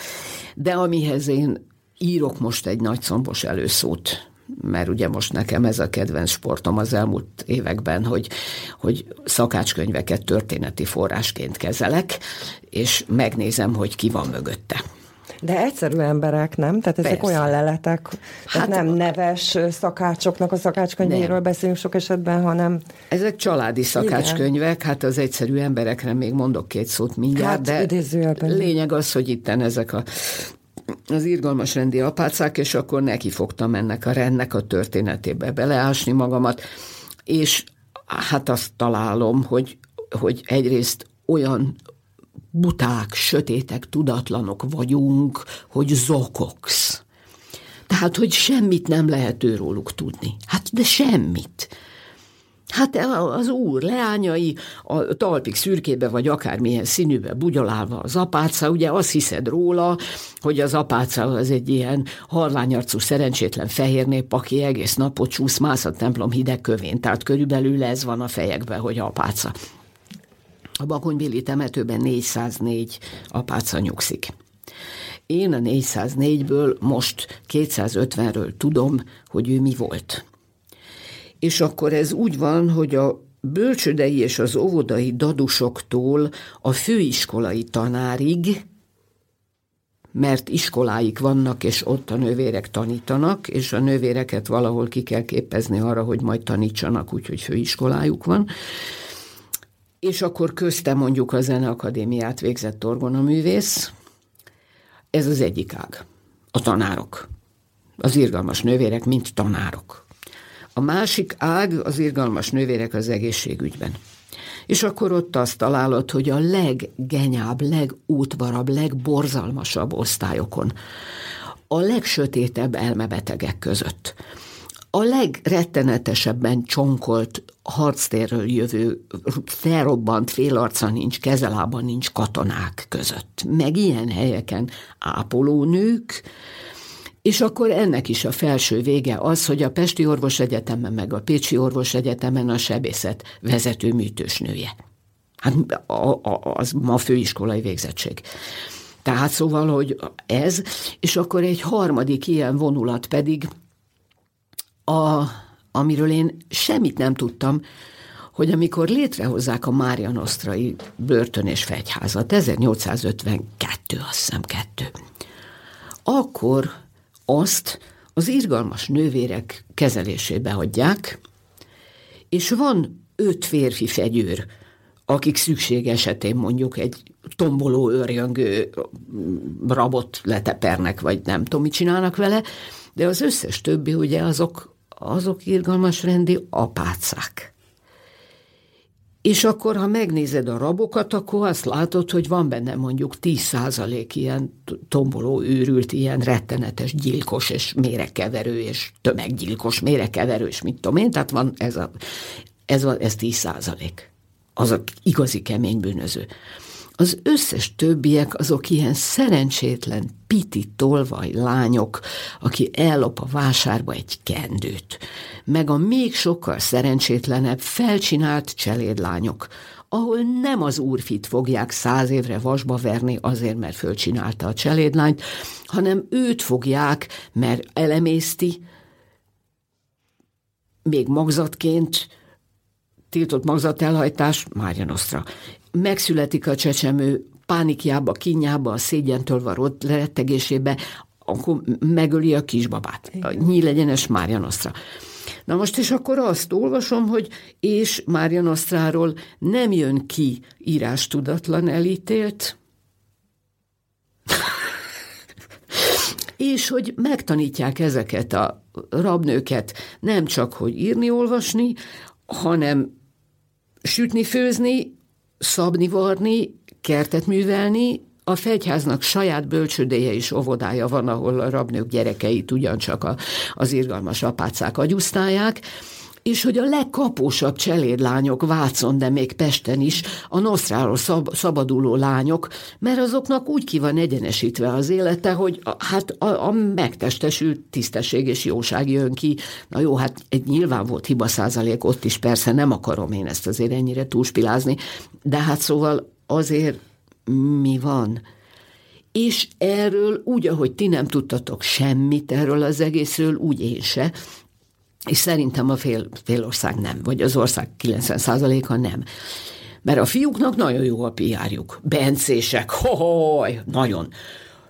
de amihez én írok most egy nagyszombos előszót, mert ugye most nekem ez a kedvenc sportom az elmúlt években, hogy, hogy szakácskönyveket történeti forrásként kezelek, és megnézem, hogy ki van mögötte. De egyszerű emberek, nem? Tehát ezek persze olyan leletek, hát nem neves szakácsoknak a szakácskönyvéről beszélünk sok esetben, hanem... Ezek családi szakácskönyvek, igen. Hát az egyszerű emberekre még mondok két szót mindjárt, hát, de lényeg az, hogy itten ezek a... az irgalmas rendi apácák, és akkor neki fogtam ennek a rendnek a történetébe beleásni magamat, és hát azt találom, hogy, hogy egyrészt olyan buták, sötétek, tudatlanok vagyunk, hogy zokogsz. Tehát, hogy semmit nem lehet őróluk tudni. Hát, de semmit. Hát az úr leányai a talpig szürkébe, vagy akármilyen színűbe bugyolálva az apáca, ugye azt hiszed róla, hogy az apáca az egy ilyen harványarcú szerencsétlen fehér nép, aki egész napot csúszmász a templom hideg kövén. Tehát körülbelül ez van a fejekben, hogy apáca. A bakonybéli temetőben négyszáznégy apáca nyugszik. Én a négyszáznégyből most kétszázötvenről tudom, hogy ő mi volt. És akkor ez úgy van, hogy a bölcsődei és az óvodai dadusoktól a főiskolai tanárig, mert iskoláik vannak, és ott a nővérek tanítanak, és a nővéreket valahol ki kell képezni arra, hogy majd tanítsanak, úgyhogy főiskolájuk van. És akkor közte mondjuk a Zeneakadémiát végzett torgonaművész. Ez az egyik ág. A tanárok. Az irgalmas nővérek, mint tanárok. A másik ág az irgalmas nővérek az egészségügyben. És akkor ott azt találod, hogy a leggenyább, legútvarabb, legborzalmasabb osztályokon, a legsötétebb elmebetegek között, a legrettenetesebben csonkolt harctérről jövő, felrobbant félarca nincs, kezelába nincs katonák között. Meg ilyen helyeken ápolónők. És akkor ennek is a felső vége az, hogy a Pesti Orvos Egyetemen meg a Pécsi Orvos Egyetemen a sebészet vezető műtősnője. Hát az ma főiskolai végzettség. Tehát szóval, hogy ez, és akkor egy harmadik ilyen vonulat pedig, a, amiről én semmit nem tudtam, hogy amikor létrehozzák a mária-nosztrai börtön és fegyházat, ezernyolcszázötvenkettő, azt hiszem kettő, akkor azt az irgalmas nővérek kezelésébe adják, és van öt férfi fegyőr, akik szükség esetén mondjuk egy tomboló, őrjöngő rabot letepernek, vagy nem tudom, mit csinálnak vele, de az összes többi ugye azok, azok irgalmas rendi apácák. És akkor, ha megnézed a rabokat, akkor azt látod, hogy van benne mondjuk tíz százalék ilyen tomboló, őrült, ilyen rettenetes, gyilkos és méregkeverő, és tömeggyilkos, méregkeverő, és mit tudom én, tehát van ez, a, ez, a, ez tíz százalék. Az a igazi kemény bűnöző. Az összes többiek azok ilyen szerencsétlen, piti tolvaj lányok, aki ellop a vásárba egy kendőt, meg a még sokkal szerencsétlenebb felcsinált cselédlányok, ahol nem az úrfit fogják száz évre vasba verni azért, mert fölcsinálta a cselédlányt, hanem őt fogják, mert elemészti, még magzatként, tiltott magzat elhajtás, Mária-Nosztra. Megszületik a csecsemő, pánikjába, kínjába, a szégyentől való rettegésébe, akkor megöli a kisbabát. A nyílegyenes Mária-Nosztra. Na most és akkor azt olvasom, hogy és Mária-Nosztráról nem jön ki írástudatlan elítélt, és hogy megtanítják ezeket a rabnőket nem csak, hogy írni, olvasni, hanem sütni, főzni, szabni, varni, kertet művelni. A fegyháznak saját bölcsödéje és óvodája van, ahol a rabnők gyerekeit ugyancsak a, az irgalmas apácák agyusztálják, és hogy a legkapósabb cselédlányok Vácon, de még Pesten is, a Nosztráról szab, szabaduló lányok, mert azoknak úgy ki van egyenesítve az élete, hogy a, hát a, a megtestesült tisztesség és jóság jön ki. Na jó, hát egy nyilván volt hiba százalék, ott is persze nem akarom én ezt azért ennyire túlspilázni, de hát szóval azért mi van? És erről úgy, ahogy ti nem tudtatok semmit erről az egészről, úgy én se, és szerintem a fél, fél ország nem, vagy az ország kilencven százaléka nem. Mert a fiúknak nagyon jó a pé er-juk. Bencések, hoj, nagyon.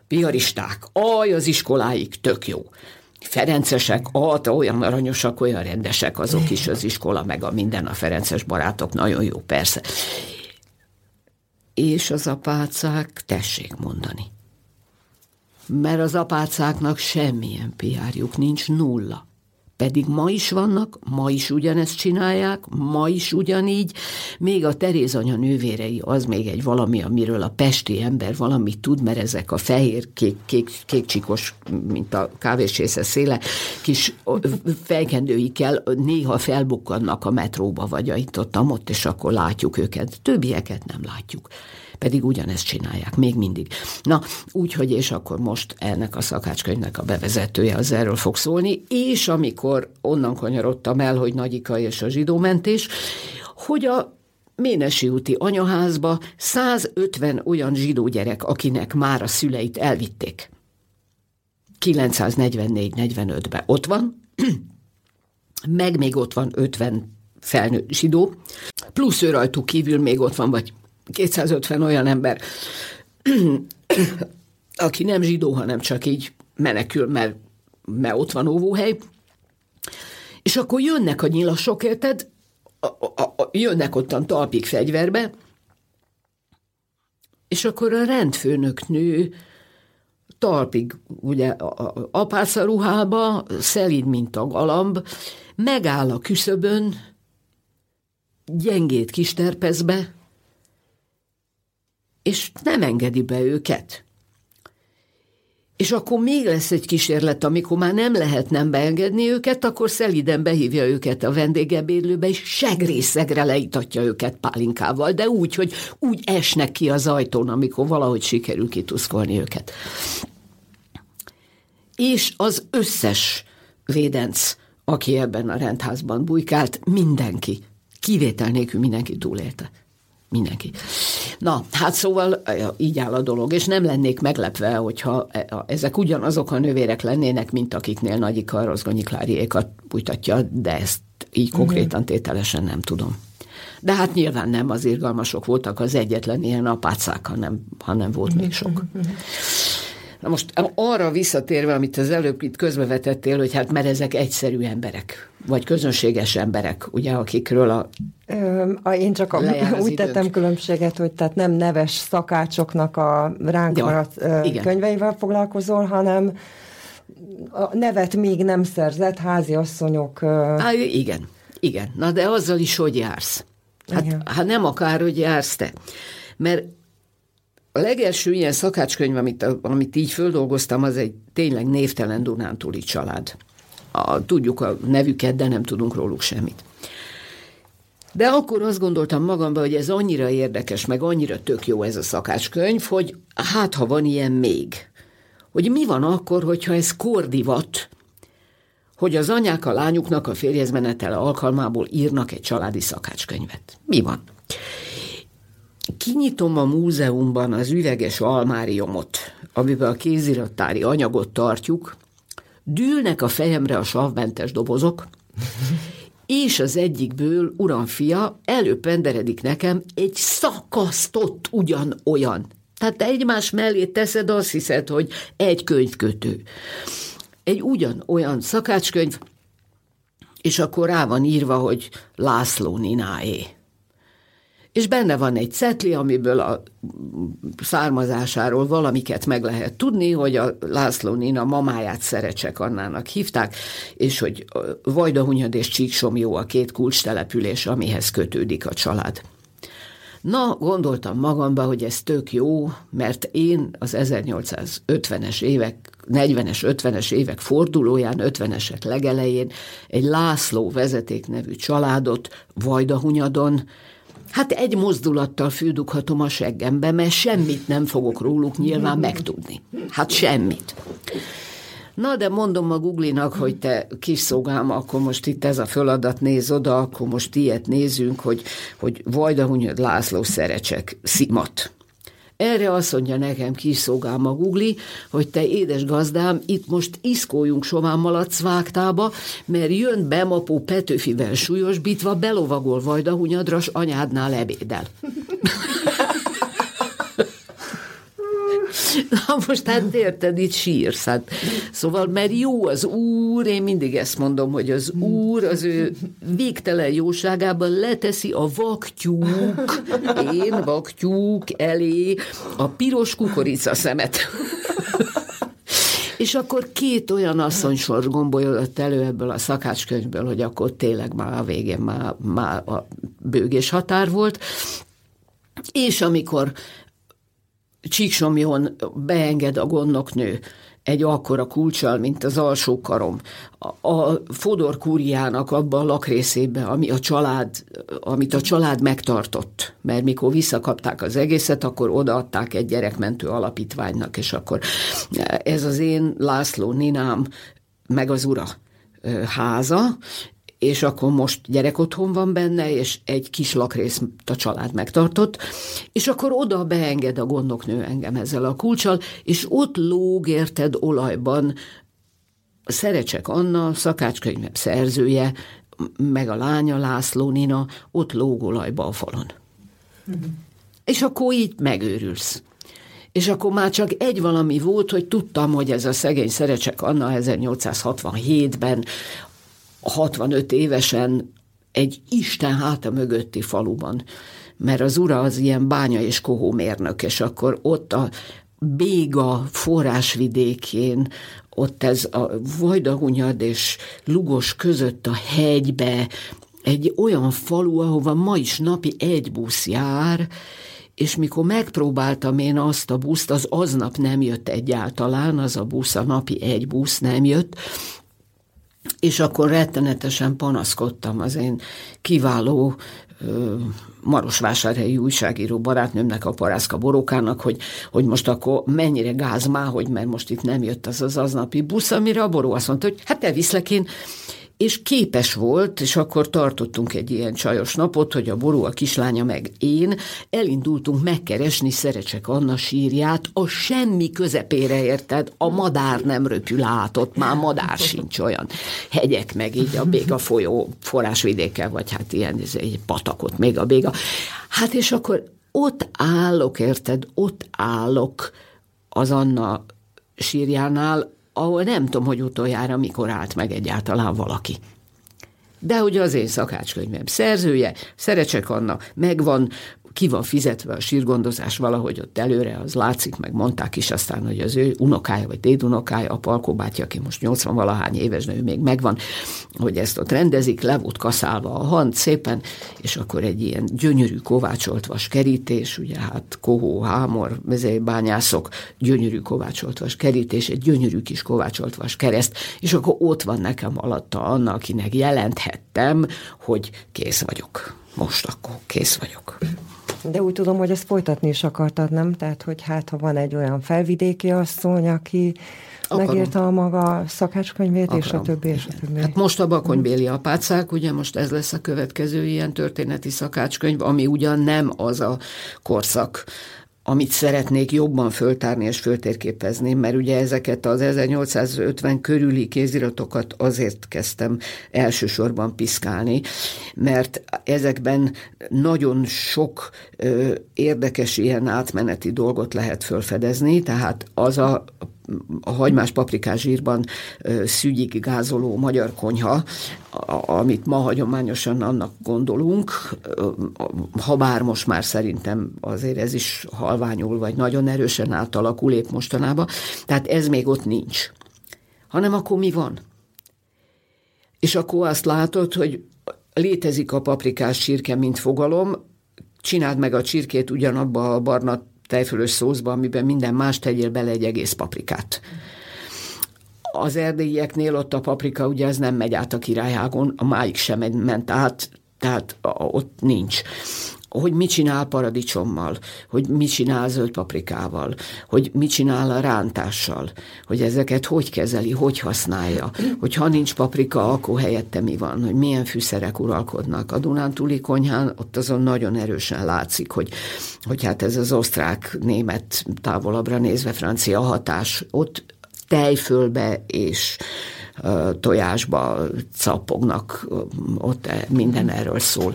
pé er-isták, aj, az iskoláik, tök jó. Ferencesek, ah, olyan aranyosak, olyan rendesek azok is, az iskola, meg a minden, a ferences barátok, nagyon jó, persze. És az apácák tessék mondani. Mert az apácáknak semmilyen pé er-juk nincs, nulla. Pedig ma is vannak, ma is ugyanezt csinálják, ma is ugyanígy. Még a Teréz anya nővérei az még egy valami, amiről a pesti ember valamit tud, mert ezek a fehér, kék, kék, kékcsikos, mint a kávésrésze széle, kis fejkendőikkel néha felbukkannak a metróba, vagy a itt ott, ott, és akkor látjuk őket. Többieket nem látjuk. Pedig ugyanezt csinálják, még mindig. Na, úgyhogy és akkor most ennek a szakácskönyvnek a bevezetője az erről fog szólni, és amikor onnan kanyarodtam el, hogy Nagyika és a zsidómentés, hogy a Ménesi úti anyaházba száz ötven olyan zsidó gyerek, akinek már a szüleit elvitték. kilencszáznegyvennégy negyvenötben ott van, meg még ott van ötven felnőtt zsidó, plusz ő rajtuk kívül még ott van, vagy kétszázötven olyan ember, aki nem zsidó, hanem csak így menekül, mert, mert ott van óvóhely. És akkor jönnek a nyilasok, érted? A, a, a, jönnek ottan talpig fegyverbe, és akkor a rendfőnök nő talpig, ugye, a, a, apáca ruhába, szelíd, mint a galamb, megáll a küszöbön, gyengét kis terpezbe, és nem engedi be őket. És akkor még lesz egy kísérlet, amikor már nem lehet nem beengedni őket, akkor szelíden behívja őket a vendégebédlőbe, és segrészegre leítatja őket pálinkával, de úgy, hogy úgy esnek ki az ajtón, amikor valahogy sikerül kituszkolni őket. És az összes védenc, aki ebben a rendházban bujkált, mindenki, kivétel nélkül mindenki túlélte. Mindenki. Na, hát szóval így áll a dolog, és nem lennék meglepve, hogyha ezek ugyanazok a nővérek lennének, mint akiknél Nagyika, Rozgonyi Kláriékat bújtatja, de ezt így konkrétan tételesen nem tudom. De hát nyilván nem az irgalmasok voltak az egyetlen ilyen apácák, hanem, hanem volt még sok. Na most arra visszatérve, amit az előbb itt közbevetettél, hogy hát mert ezek egyszerű emberek, vagy közönséges emberek, ugye, akikről a... Ö, én csak a, úgy időnk. tettem különbséget, hogy tehát nem neves szakácsoknak a ránk ja, maradt igen. könyveivel foglalkozol, hanem a nevet még nem szerzett háziasszonyok... Á, igen, igen. Na de azzal is, hogy jársz. Hát, hát nem akár, hogy jársz te. Mert a legelső ilyen szakácskönyv, amit, amit így földolgoztam, az egy tényleg névtelen dunántúli család. A, tudjuk a nevüket, de nem tudunk róluk semmit. De akkor azt gondoltam magamban, hogy ez annyira érdekes, meg annyira tök jó ez a szakácskönyv, hogy hát, ha van ilyen még. Hogy mi van akkor, hogyha ez kordivat, hogy az anyák a lányuknak a férjhez menetele alkalmából írnak egy családi szakácskönyvet. Mi van? kinyitom a múzeumban az üveges almáriumot, amiben a kézirattári anyagot tartjuk, dűlnek a fejemre a savmentes dobozok, és az egyikből, uramfia, előpenderedik nekem egy szakasztott ugyanolyan. Tehát egymás mellé teszed, azt hiszed, hogy egy könyvkötő. Egy ugyanolyan szakácskönyv, és akkor rá van írva, hogy László Nínáé. És benne van egy cetli, amiből a származásáról valamiket meg lehet tudni, hogy a László Nína mamáját Szerecsek Annának hívták, és hogy Vajdahunyad és Csíksomjó a két kulcstelepülés, amihez kötődik a család. Na, gondoltam magamba, hogy ez tök jó, mert én az ezernyolcszázötvenes évek, negyvenes, ötvenes évek fordulóján, ötvenesek legelején egy László vezeték nevű családot Vajdahunyadon, hát egy mozdulattal fődughatom a seggembe, mert semmit nem fogok róluk nyilván megtudni. Hát semmit. Na, de mondom a Google-nak, hogy te kis szolgám, akkor most itt ez a feladat, néz oda, akkor most ilyet nézünk, hogy, hogy Vajdahunyad László Szerecsek szimat. Erre azt mondja nekem kis szolgám a Google, hogy te édes gazdám, itt most iszkoljunk sovánmalac vágtába, mert jön bemapó Petőfivel súlyosbítva, belovagol Vajdahunyadra, s anyádnál ebédel. Na most hát érted, itt sírsz. Hát. Szóval, mert jó az Úr, én mindig ezt mondom, hogy az Úr az ő végtelen jóságában leteszi a vaktyúk, én vaktyúk elé a piros kukoricaszemet. És akkor két olyan asszonysor gombolyodott elő ebből a szakácskönyvből, hogy akkor tényleg már a végén már, már a bőgés határ volt. És amikor Csíksomjon beenged a gondnoknő egy akkora kulccsal, mint az alsó karom. A, a Fodor kúriának abban a lakrészében, ami a család, amit a család megtartott, mert mikor visszakapták az egészet, akkor odaadták egy gyerekmentő alapítványnak, és akkor ez az én László Ninám, meg az ura háza, és akkor most gyerek otthon van benne, és egy kis lakrész a család megtartott, és akkor oda beenged a gondnoknő engem ezzel a kulccsal, és ott lóg, érted, olajban Szerecsek Anna, szakácskönyvem szerzője, meg a lánya László Nína, ott lóg olajba a falon. Mm-hmm. És akkor így megőrülsz. És akkor már csak egy valami volt, hogy tudtam, hogy ez a szegény Szerecsek Anna ezernyolcszázhatvanhétben hatvanöt évesen egy Isten háta mögötti faluban, mert az ura az ilyen bánya és kohó mérnök, és akkor ott a Béga forrásvidékén, ott ez a Vajdahunyad és Lugos között a hegybe, egy olyan falu, ahova ma is napi egy busz jár, és mikor megpróbáltam én azt a buszt, az aznap nem jött egyáltalán, az a busz, a napi egy busz nem jött, és akkor rettenetesen panaszkodtam az én kiváló ö, marosvásárhelyi újságíró barátnőmnek, a Parászka Borókának, hogy, hogy most akkor mennyire gáz már, hogy mert most itt nem jött az az aznapi busz, amire a Boró azt mondta, hogy hát elviszlek én, és képes volt, és akkor tartottunk egy ilyen csajos napot, hogy a Boró, a kislánya meg én elindultunk megkeresni Szerecsek Anna sírját, a semmi közepére, érted, a madár nem röpül át, ott már madár sincs, olyan hegyek meg így a Béga folyó forrásvidékkel, vagy hát ilyen egy patakot még a Béga. Hát és akkor ott állok, érted, ott állok az Anna sírjánál, ahol nem tudom, hogy utoljára mikor állt meg egyáltalán valaki. De ugye az én szakácskönyvem szerzője, Szerecsek Anna, megvan, ki van fizetve a sírgondozás valahogy ott előre, az látszik, meg mondták is aztán, hogy az ő unokája, vagy dédunokája, a Palkó bátya, aki most nyolcvan valahány éves, de ő még megvan, hogy ezt ott rendezik, le volt kaszálva a hant szépen, és akkor egy ilyen gyönyörű kovácsolt vas kerítés, ugye hát kohó, hámor, mezőbányászok, gyönyörű kovácsolt vas kerítés, egy gyönyörű kis kovácsolt vas kereszt, és akkor ott van nekem alatta Anna, akinek jelenthettem, hogy kész vagyok. Most akkor kész vagyok. De úgy tudom, hogy ezt folytatni is akartad, nem? Tehát, hogy hát, ha van egy olyan felvidéki asszony, aki Akarom. megírta a maga szakácskönyvét, Akarom. és a többi, és a többi. Hát most a Bakonybéli apácák, ugye most ez lesz a következő ilyen történeti szakácskönyv, ami ugyan nem az a korszak, amit szeretnék jobban föltárni és föltérképezni, mert ugye ezeket az ezernyolcszázötven körüli kéziratokat azért kezdtem elsősorban piszkálni, mert ezekben nagyon sok ö, érdekes ilyen átmeneti dolgot lehet fölfedezni, tehát az a a hagymás paprikás zsírban szügyig gázoló magyar konyha, amit ma hagyományosan annak gondolunk, ha bár most már szerintem azért ez is halványul, vagy nagyon erősen átalakul épp mostanában, tehát ez még ott nincs. Hanem akkor mi van? És akkor azt látod, hogy létezik a paprikás csirke, mint fogalom, csináld meg a csirkét ugyanabba a barna tejfölös szószba, amiben minden más, tegyél bele egy egész paprikát. Az erdélyieknél ott a paprika, ugye ez nem megy át a Királyhágon, a máig sem ment át, tehát ott nincs. Hogy mit csinál paradicsommal, hogy mit csinál zöld paprikával, hogy mit csinál a rántással, hogy ezeket hogy kezeli, hogy használja, hogy ha nincs paprika, akkor helyette mi van, hogy milyen fűszerek uralkodnak. A Dunántúli konyhán ott azon nagyon erősen látszik, hogy, hogy hát ez az osztrák, német, távolabbra nézve francia hatás, ott tejfölbe és uh, tojásba cappognak, uh, ott minden erről szól.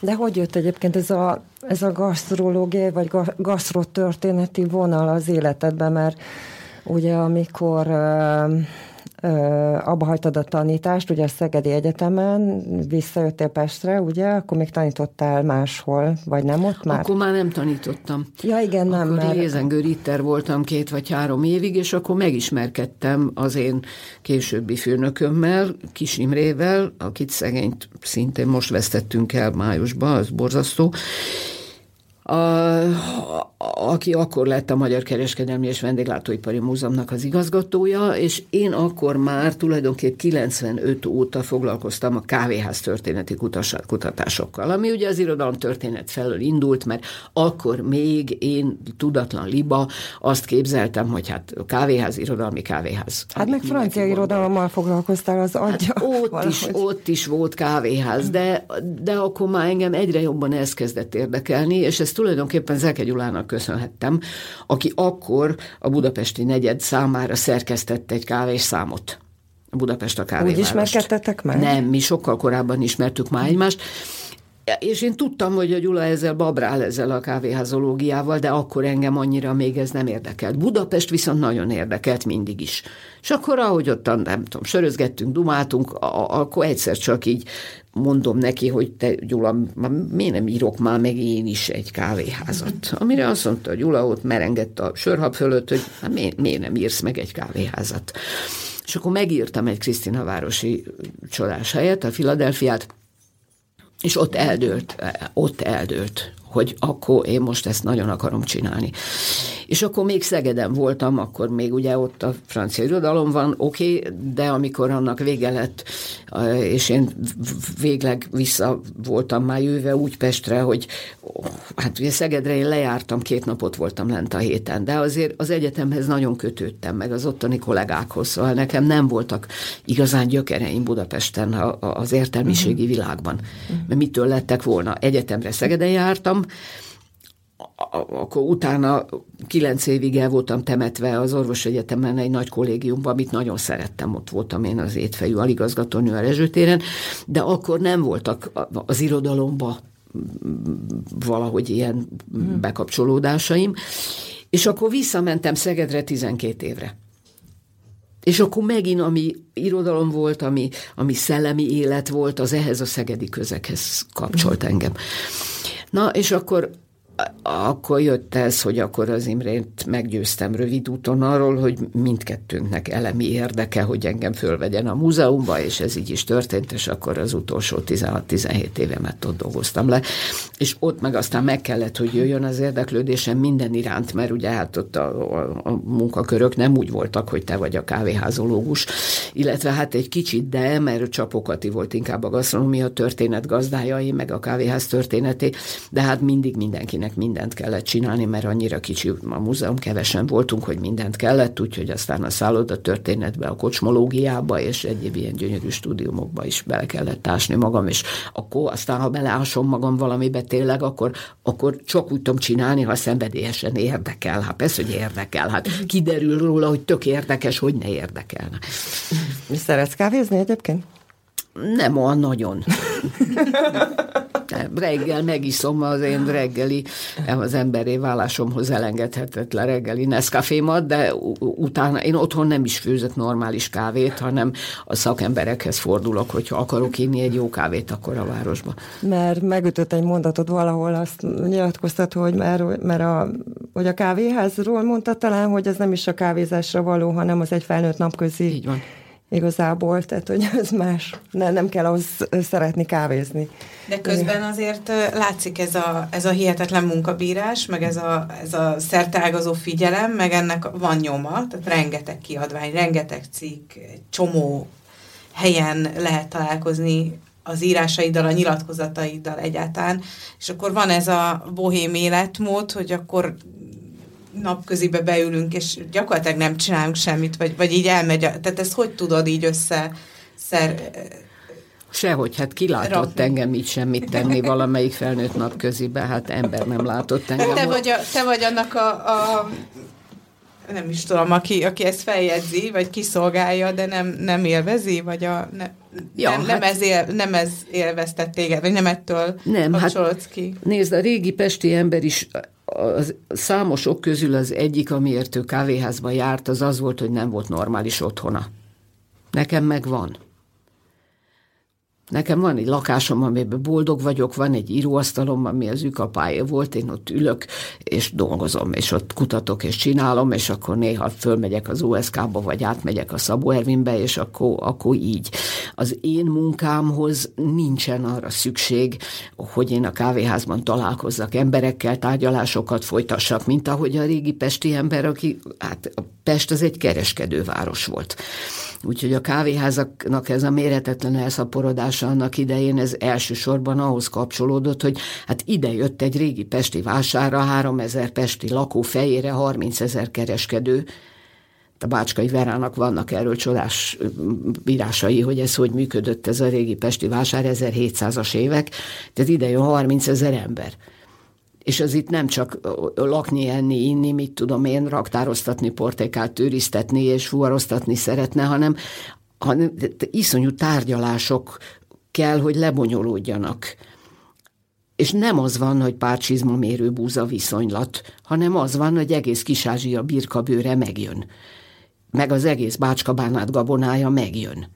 De hogy jött egyébként ez a, ez a gasztrológiai, vagy gasztrotörténeti vonal az életedben, mert ugye amikor ö, ö, abbahagytad a tanítást, ugye a Szegedi Egyetemen, visszajöttél Pestre, ugye, akkor még tanítottál máshol, vagy nem ott már? Akkor már nem tanítottam. Ja, igen, nem. Akkor mert... Rézengő Ritter voltam két vagy három évig, és akkor megismerkedtem az én későbbi főnökömmel, Kis Imrével, akit szegényt szintén most vesztettünk el májusban, az borzasztó, A, aki akkor lett a Magyar Kereskedelmi és Vendéglátóipari Múzeumnak az igazgatója, és én akkor már tulajdonképp kilencvenöt óta foglalkoztam a kávéház történeti kutatásokkal, ami ugye az irodalomtörténet felől indult, mert akkor még én tudatlan liba azt képzeltem, hogy hát kávéház, irodalmi kávéház. Hát meg francia irodalommal foglalkoztál, az agya. Hát ott, is, ott is volt kávéház, de, de akkor már engem egyre jobban ez kezdett érdekelni, és ezt tulajdonképpen Zelke Gyulának köszönhettem, aki akkor a budapesti negyed számára szerkesztett egy kávésszámot. Budapest a kávévárost. Úgy ismerkedtetek már? Nem, mi sokkal korábban ismertük már egymást, és én tudtam, hogy a Gyula ezzel babrál, ezzel a kávéházológiával, de akkor engem annyira még ez nem érdekelt. Budapest viszont nagyon érdekelt mindig is. És akkor, ahogy ottan, nem tudom, sörözgettünk, dumáltunk, akkor egyszer csak így mondom neki, hogy te, Gyula, miért nem írok már meg én is egy kávéházat? Amire azt mondta, hogy Gyula ott merengett a sörhab fölött, hogy miért nem írsz meg egy kávéházat? És akkor megírtam egy Krisztinavárosi csodás helyet, a Philadelphiát, és ott eldőlt, ott eldőlt, hogy akkor én most ezt nagyon akarom csinálni. És akkor még Szegeden voltam, akkor még ugye ott a francia irodalom van, oké, okay, de amikor annak vége lett, és én végleg vissza voltam már jöve úgy Pestre, hogy hát ugye Szegedre én lejártam, két napot voltam lent a héten, de azért az egyetemhez nagyon kötődtem, meg az ottani kollégákhoz, szóval nekem nem voltak igazán gyökereim Budapesten, az értelmiségi uh-huh. világban. Mert mitől lettek volna? Egyetemre Szegeden jártam, akkor utána kilenc évig el voltam temetve az orvosegyetemen egy nagy kollégiumban, amit nagyon szerettem, ott voltam én az étfejű aligazgatónő a Rezsőtéren, de akkor nem voltak az irodalomba valahogy ilyen bekapcsolódásaim, és akkor visszamentem Szegedre tizenkét évre. És akkor megint, ami irodalom volt, ami, ami szellemi élet volt, az ehhez a szegedi közeghez kapcsolt engem. Na, és akkor akkor jött ez, hogy akkor az Imrént meggyőztem rövid úton arról, hogy mindkettőnknek elemi érdeke, hogy engem fölvegyen a múzeumba, és ez így is történt, és akkor az utolsó tizenhat-tizenhét évemet ott dolgoztam le. És ott meg aztán meg kellett, hogy jöjjön az érdeklődésem minden iránt, mert ugye hát ott a, a, a munkakörök nem úgy voltak, hogy te vagy a kávéházológus, illetve hát egy kicsit, de mert csapokati volt inkább a gasztronómia történet gazdájai, meg a kávéház történeté, de hát mindig mindenkinek mindent kellett csinálni, mert annyira kicsi a múzeum, kevesen voltunk, hogy mindent kellett, úgyhogy aztán a szállodatörténetbe, a kocsmológiába és egyéb ilyen gyönyörű stúdiumokba is bele kellett ásni magam, és akkor aztán, ha beleásom magam valamibe tényleg, akkor, akkor csak úgy tudom csinálni, ha szenvedélyesen érdekel. Hát persze, hogy érdekel. Hát kiderül róla, hogy tök érdekes, hogy ne érdekelne. Mi szeretsz kávézni egyébként? Nem olyan nagyon. Reggel megiszom az én reggeli, az emberi válásomhoz elengedhetetlen reggeli Nescafémat, de utána én otthon nem is főzök normális kávét, hanem a szakemberekhez fordulok, hogyha akarok inni egy jó kávét, akkor a városba. Mert megütött egy mondatot valahol, azt nyilatkoztat, hogy mert, mert a, hogy a kávéházról mondta talán, hogy ez nem is a kávézásra való, hanem az egy felnőtt napközi. Így van. Igazából, tehát hogy ez más. Ne, nem kell ahhoz szeretni kávézni. De közben azért látszik ez a, ez a hihetetlen munkabírás, meg ez a, ez a szerteágazó figyelem, meg ennek van nyoma, tehát rengeteg kiadvány, rengeteg cikk, csomó helyen lehet találkozni az írásaiddal, a nyilatkozataiddal egyáltalán, és akkor van ez a bohém életmód, hogy akkor napközibe beülünk, és gyakorlatilag nem csinálunk semmit, vagy, vagy így elmegy. A, tehát ezt hogy tudod így össze... Szer, Sehogy, hát ki látott rakni. Engem így semmit tenni valamelyik felnőtt napközibe, hát ember nem látott engem. Te vagy, a, te vagy annak a, a... nem is tudom, aki, aki ezt feljegyzi, vagy kiszolgálja, de nem, nem élvezi, vagy a... Ne, Ja, nem, nem, hát, ez él, nem ez élveztett téged, vagy nem ettől nem, kapcsolódsz hát, ki. Nézd, a régi pesti ember is az számos ok közül az egyik, amiért ő kávéházba járt, az az volt, hogy nem volt normális otthona. Nekem meg van. Nekem van egy lakásom, amiben boldog vagyok, van egy íróasztalom, ami az ükapája volt, én ott ülök, és dolgozom, és ott kutatok, és csinálom, és akkor néha fölmegyek az o es ká-ba, vagy átmegyek a Szabó Ervinbe, és akkor, akkor így. Az én munkámhoz nincsen arra szükség, hogy én a kávéházban találkozzak emberekkel, tárgyalásokat folytassak, mint ahogy a régi pesti ember, aki, hát Pest az egy kereskedőváros volt. Úgyhogy a kávéházaknak ez a méretetlen elszaporodás annak idején ez elsősorban ahhoz kapcsolódott, hogy hát ide jött egy régi pesti vásárra, háromezer pesti lakó fejére harmincezer kereskedő. A Bácskai Verának vannak erről csodás írásai, hogy ez hogy működött ez a régi pesti vásár, ezerhétszázas évek, tehát ide jön harmincezer ember. És az itt nem csak lakni, enni, inni, mit tudom én, raktároztatni, portékát őriztetni és fuvaroztatni szeretne, hanem hanem iszonyú tárgyalások kell, hogy lebonyolódjanak. És nem az van, hogy pár csizma mérő búza viszonylat, hanem az van, hogy egész Kis-Ázsia birkabőre megjön. Meg az egész Bácska-Bánát gabonája megjön.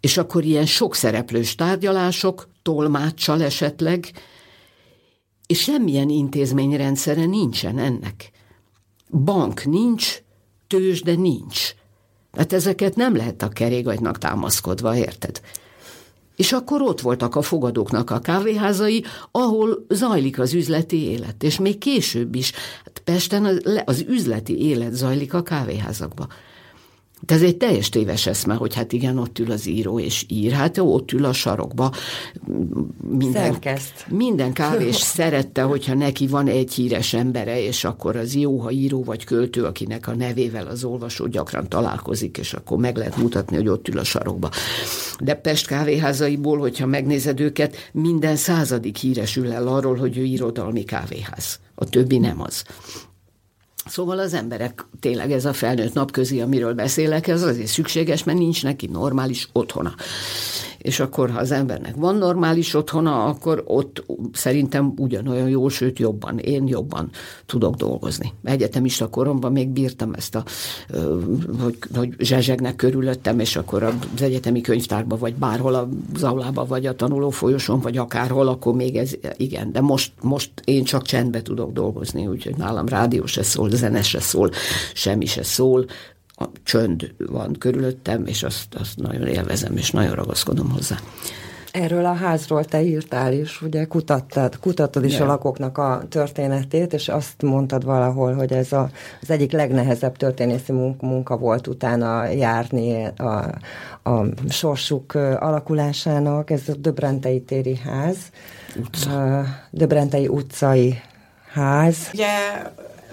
És akkor ilyen sokszereplős tárgyalások, tolmáccsal esetleg, és semmilyen intézményrendszere nincsen ennek. Bank nincs, tőzsde nincs. Hát ezeket nem lehet a kerékagynak támaszkodva, érted? És akkor ott voltak a fogadóknak a kávéházai, ahol zajlik az üzleti élet, és még később is. Hát Pesten az, az üzleti élet zajlik a kávéházakba. De ez egy teljes téves eszme, hogy hát igen, ott ül az író és ír, hát ott ül a sarokba. Minden, minden kávés szerette, hogyha neki van egy híres embere, és akkor az jó, ha író vagy költő, akinek a nevével az olvasó gyakran találkozik, és akkor meg lehet mutatni, hogy ott ül a sarokba. De Pest kávéházaiból, hogyha megnézed őket, minden századik híresül el arról, hogy ő irodalmi kávéház. A többi nem az. Szóval az emberek, tényleg ez a felnőtt napközi, amiről beszélek, ez azért szükséges, mert nincs neki normális otthona. és akkor ha az embernek van normális otthona, akkor ott szerintem ugyanolyan jól, sőt jobban, én jobban tudok dolgozni. Egyetemista koromban még bírtam ezt a, hogy, hogy zsezsegnek körülöttem, és akkor az egyetemi könyvtárban, vagy bárhol az aulában, vagy a tanuló folyoson, vagy akárhol, akkor még ez igen, de most, most én csak csendbe tudok dolgozni, úgyhogy nálam rádió se szól, zene se szól, semmi se szól, a csönd van körülöttem, és azt, azt nagyon élvezem, és nagyon ragaszkodom hozzá. Erről a házról te írtál is, ugye kutattad, kutattad is, yeah, a lakóknak a történetét, és azt mondtad valahol, hogy ez a, az egyik legnehezebb történészi munka volt utána járni a, a sorsuk alakulásának. Ez a Döbrentei téri ház, Utca. Döbrentei utcai ház. Ugye yeah.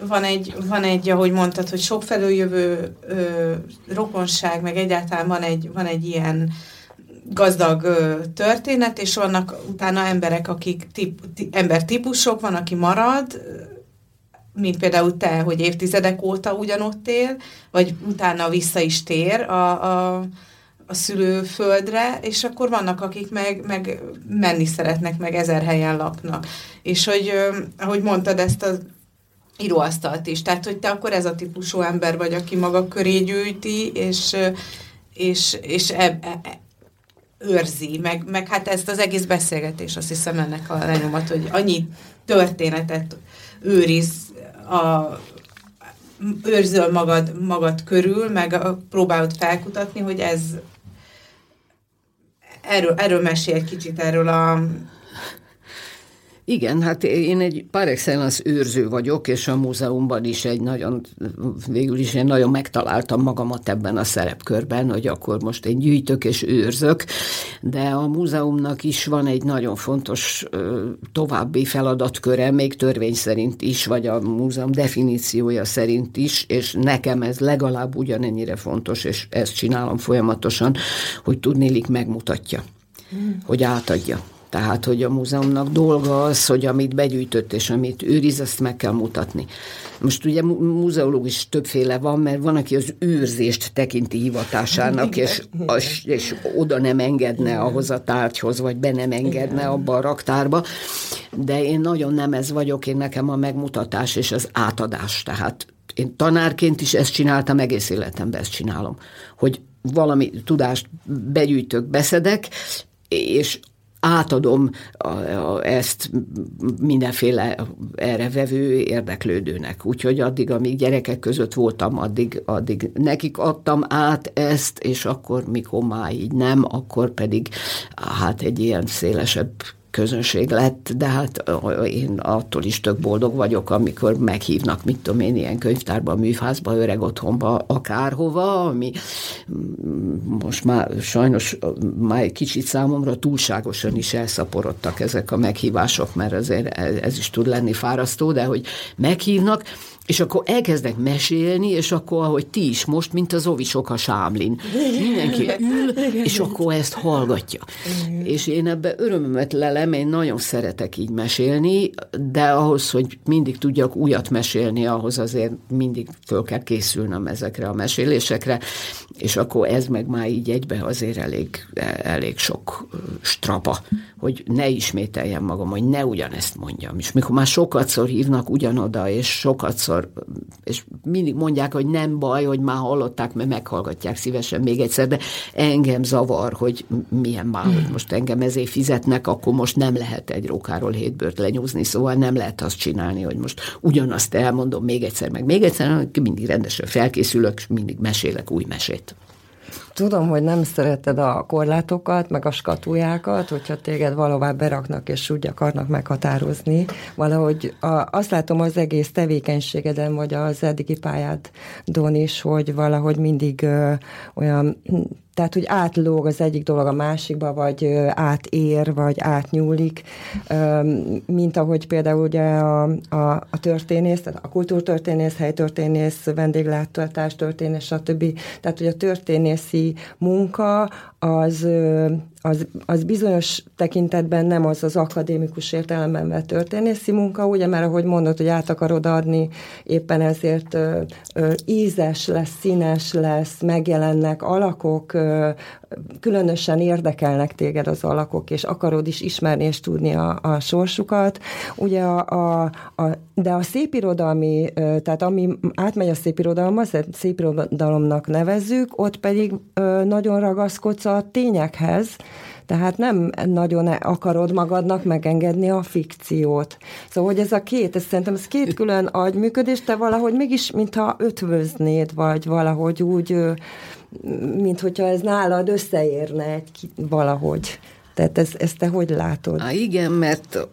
Van egy, van egy, ahogy mondtad, hogy sokfelől jövő ö, rokonság, meg egyáltalán van egy, van egy ilyen gazdag ö, történet, és vannak utána emberek, akik tip, t, embertípusok, van, aki marad, mint például te, hogy évtizedek óta ugyanott él, vagy utána vissza is tér a, a, a szülőföldre, és akkor vannak, akik meg, meg menni szeretnek, meg ezer helyen laknak. És hogy, ö, ahogy mondtad, ezt a íróasztalt is. Tehát, hogy te akkor ez a típusú ember vagy, aki maga köré gyűjti, és, és, és e, e, őrzi, meg, meg hát ezt az egész beszélgetés, azt hiszem ennek a lenyomat, hogy annyi történetet őriz, a, őrzöl magad, magad körül, meg a, próbálod felkutatni, hogy ez erről, erről mesél egy kicsit, erről a igen, hát én egy par excellence őrző vagyok, és a múzeumban is egy nagyon, végül is én nagyon megtaláltam magamat ebben a szerepkörben, hogy akkor most én gyűjtök és őrzök, de a múzeumnak is van egy nagyon fontos további feladatköre, még törvény szerint is, vagy a múzeum definíciója szerint is, és nekem ez legalább ugyanennyire fontos, és ezt csinálom folyamatosan, hogy tudnélik megmutatja, hmm. hogy átadja. Tehát, hogy a múzeumnak dolga az, hogy amit begyűjtött és amit őriz, azt meg kell mutatni. Most ugye múzeológus is többféle van, mert van, aki az őrzést tekinti hivatásának, és, és, és oda nem engedne ahhoz a tárgyhoz, vagy be nem engedne abba a raktárba, de én nagyon nem ez vagyok, én nekem a megmutatás és az átadás. Tehát én tanárként is ezt csináltam, egész életemben ezt csinálom, hogy valami tudást begyűjtök, beszedek, és átadom a, a, ezt mindenféle erre vevő érdeklődőnek. Úgyhogy addig, amíg gyerekek között voltam, addig, addig nekik adtam át ezt, és akkor, mikor már így nem, akkor pedig hát egy ilyen szélesebb közönség lett, de hát én attól is tök boldog vagyok, amikor meghívnak, mit tudom én, ilyen könyvtárba, műfázba, öreg otthonba, akárhova, ami most már sajnos már egy kicsit számomra túlságosan is elszaporodtak ezek a meghívások, mert azért ez is tud lenni fárasztó, de hogy meghívnak, és akkor elkezdek mesélni, és akkor, ahogy ti is most, mint az ovisok a sámlin. Mindenki ül, és akkor ezt hallgatja. És én ebbe örömömet lelem, én nagyon szeretek így mesélni, de ahhoz, hogy mindig tudjak újat mesélni, ahhoz azért mindig föl kell készülnöm ezekre a mesélésekre, és akkor ez meg már így egybe azért elég, elég sok strapa, hogy ne ismételjem magam, hogy ne ugyanezt mondjam. És mikor már sokatszor hívnak ugyanoda, és sokatszor és mindig mondják, hogy nem baj, hogy már hallották, mert meghallgatják szívesen még egyszer, de engem zavar, hogy milyen már, hogy most engem ezért fizetnek, akkor most nem lehet egy rókáról hét bőrt lenyúzni, szóval nem lehet azt csinálni, hogy most ugyanazt elmondom még egyszer, meg még egyszer, mindig rendesen felkészülök, és mindig mesélek új mesét. Tudom, hogy nem szereted a korlátokat, meg a skatujákat, hogyha téged valahová beraknak, és úgy akarnak meghatározni. Valahogy a, azt látom az egész tevékenységeden, vagy az eddigi pályádon is, hogy valahogy mindig ö, olyan, tehát hogy átlóg az egyik dolog a másikba, vagy ö, átér, vagy átnyúlik, ö, mint ahogy például ugye a, a, a történész, a kultúrtörténész, helytörténész, vendéglátás történész, stb. Tehát, hogy a történészi munka az, az, az bizonyos tekintetben nem az az akadémikus értelemben vett történészi munka, ugye, mert ahogy mondod, hogy át akarod adni, éppen ezért ö, ö, ízes lesz, színes lesz, megjelennek alakok, ö, különösen érdekelnek téged az alakok, és akarod is ismerni és tudni a, a sorsukat. Ugye a, a, a, de a szépirodalmi, ö, tehát ami átmegy a szépirodalma, szépirodalomnak nevezzük, ott pedig ö, nagyon ragaszkodsz a tényekhez, tehát nem nagyon akarod magadnak megengedni a fikciót. Szóval, hogy ez a két, ez szerintem ez két külön agyműködés, te valahogy mégis, mintha ötvöznéd, vagy valahogy úgy, mint hogyha ez nálad összeérne egy, valahogy. Tehát ez, ezt te hogy látod? Há, igen, mert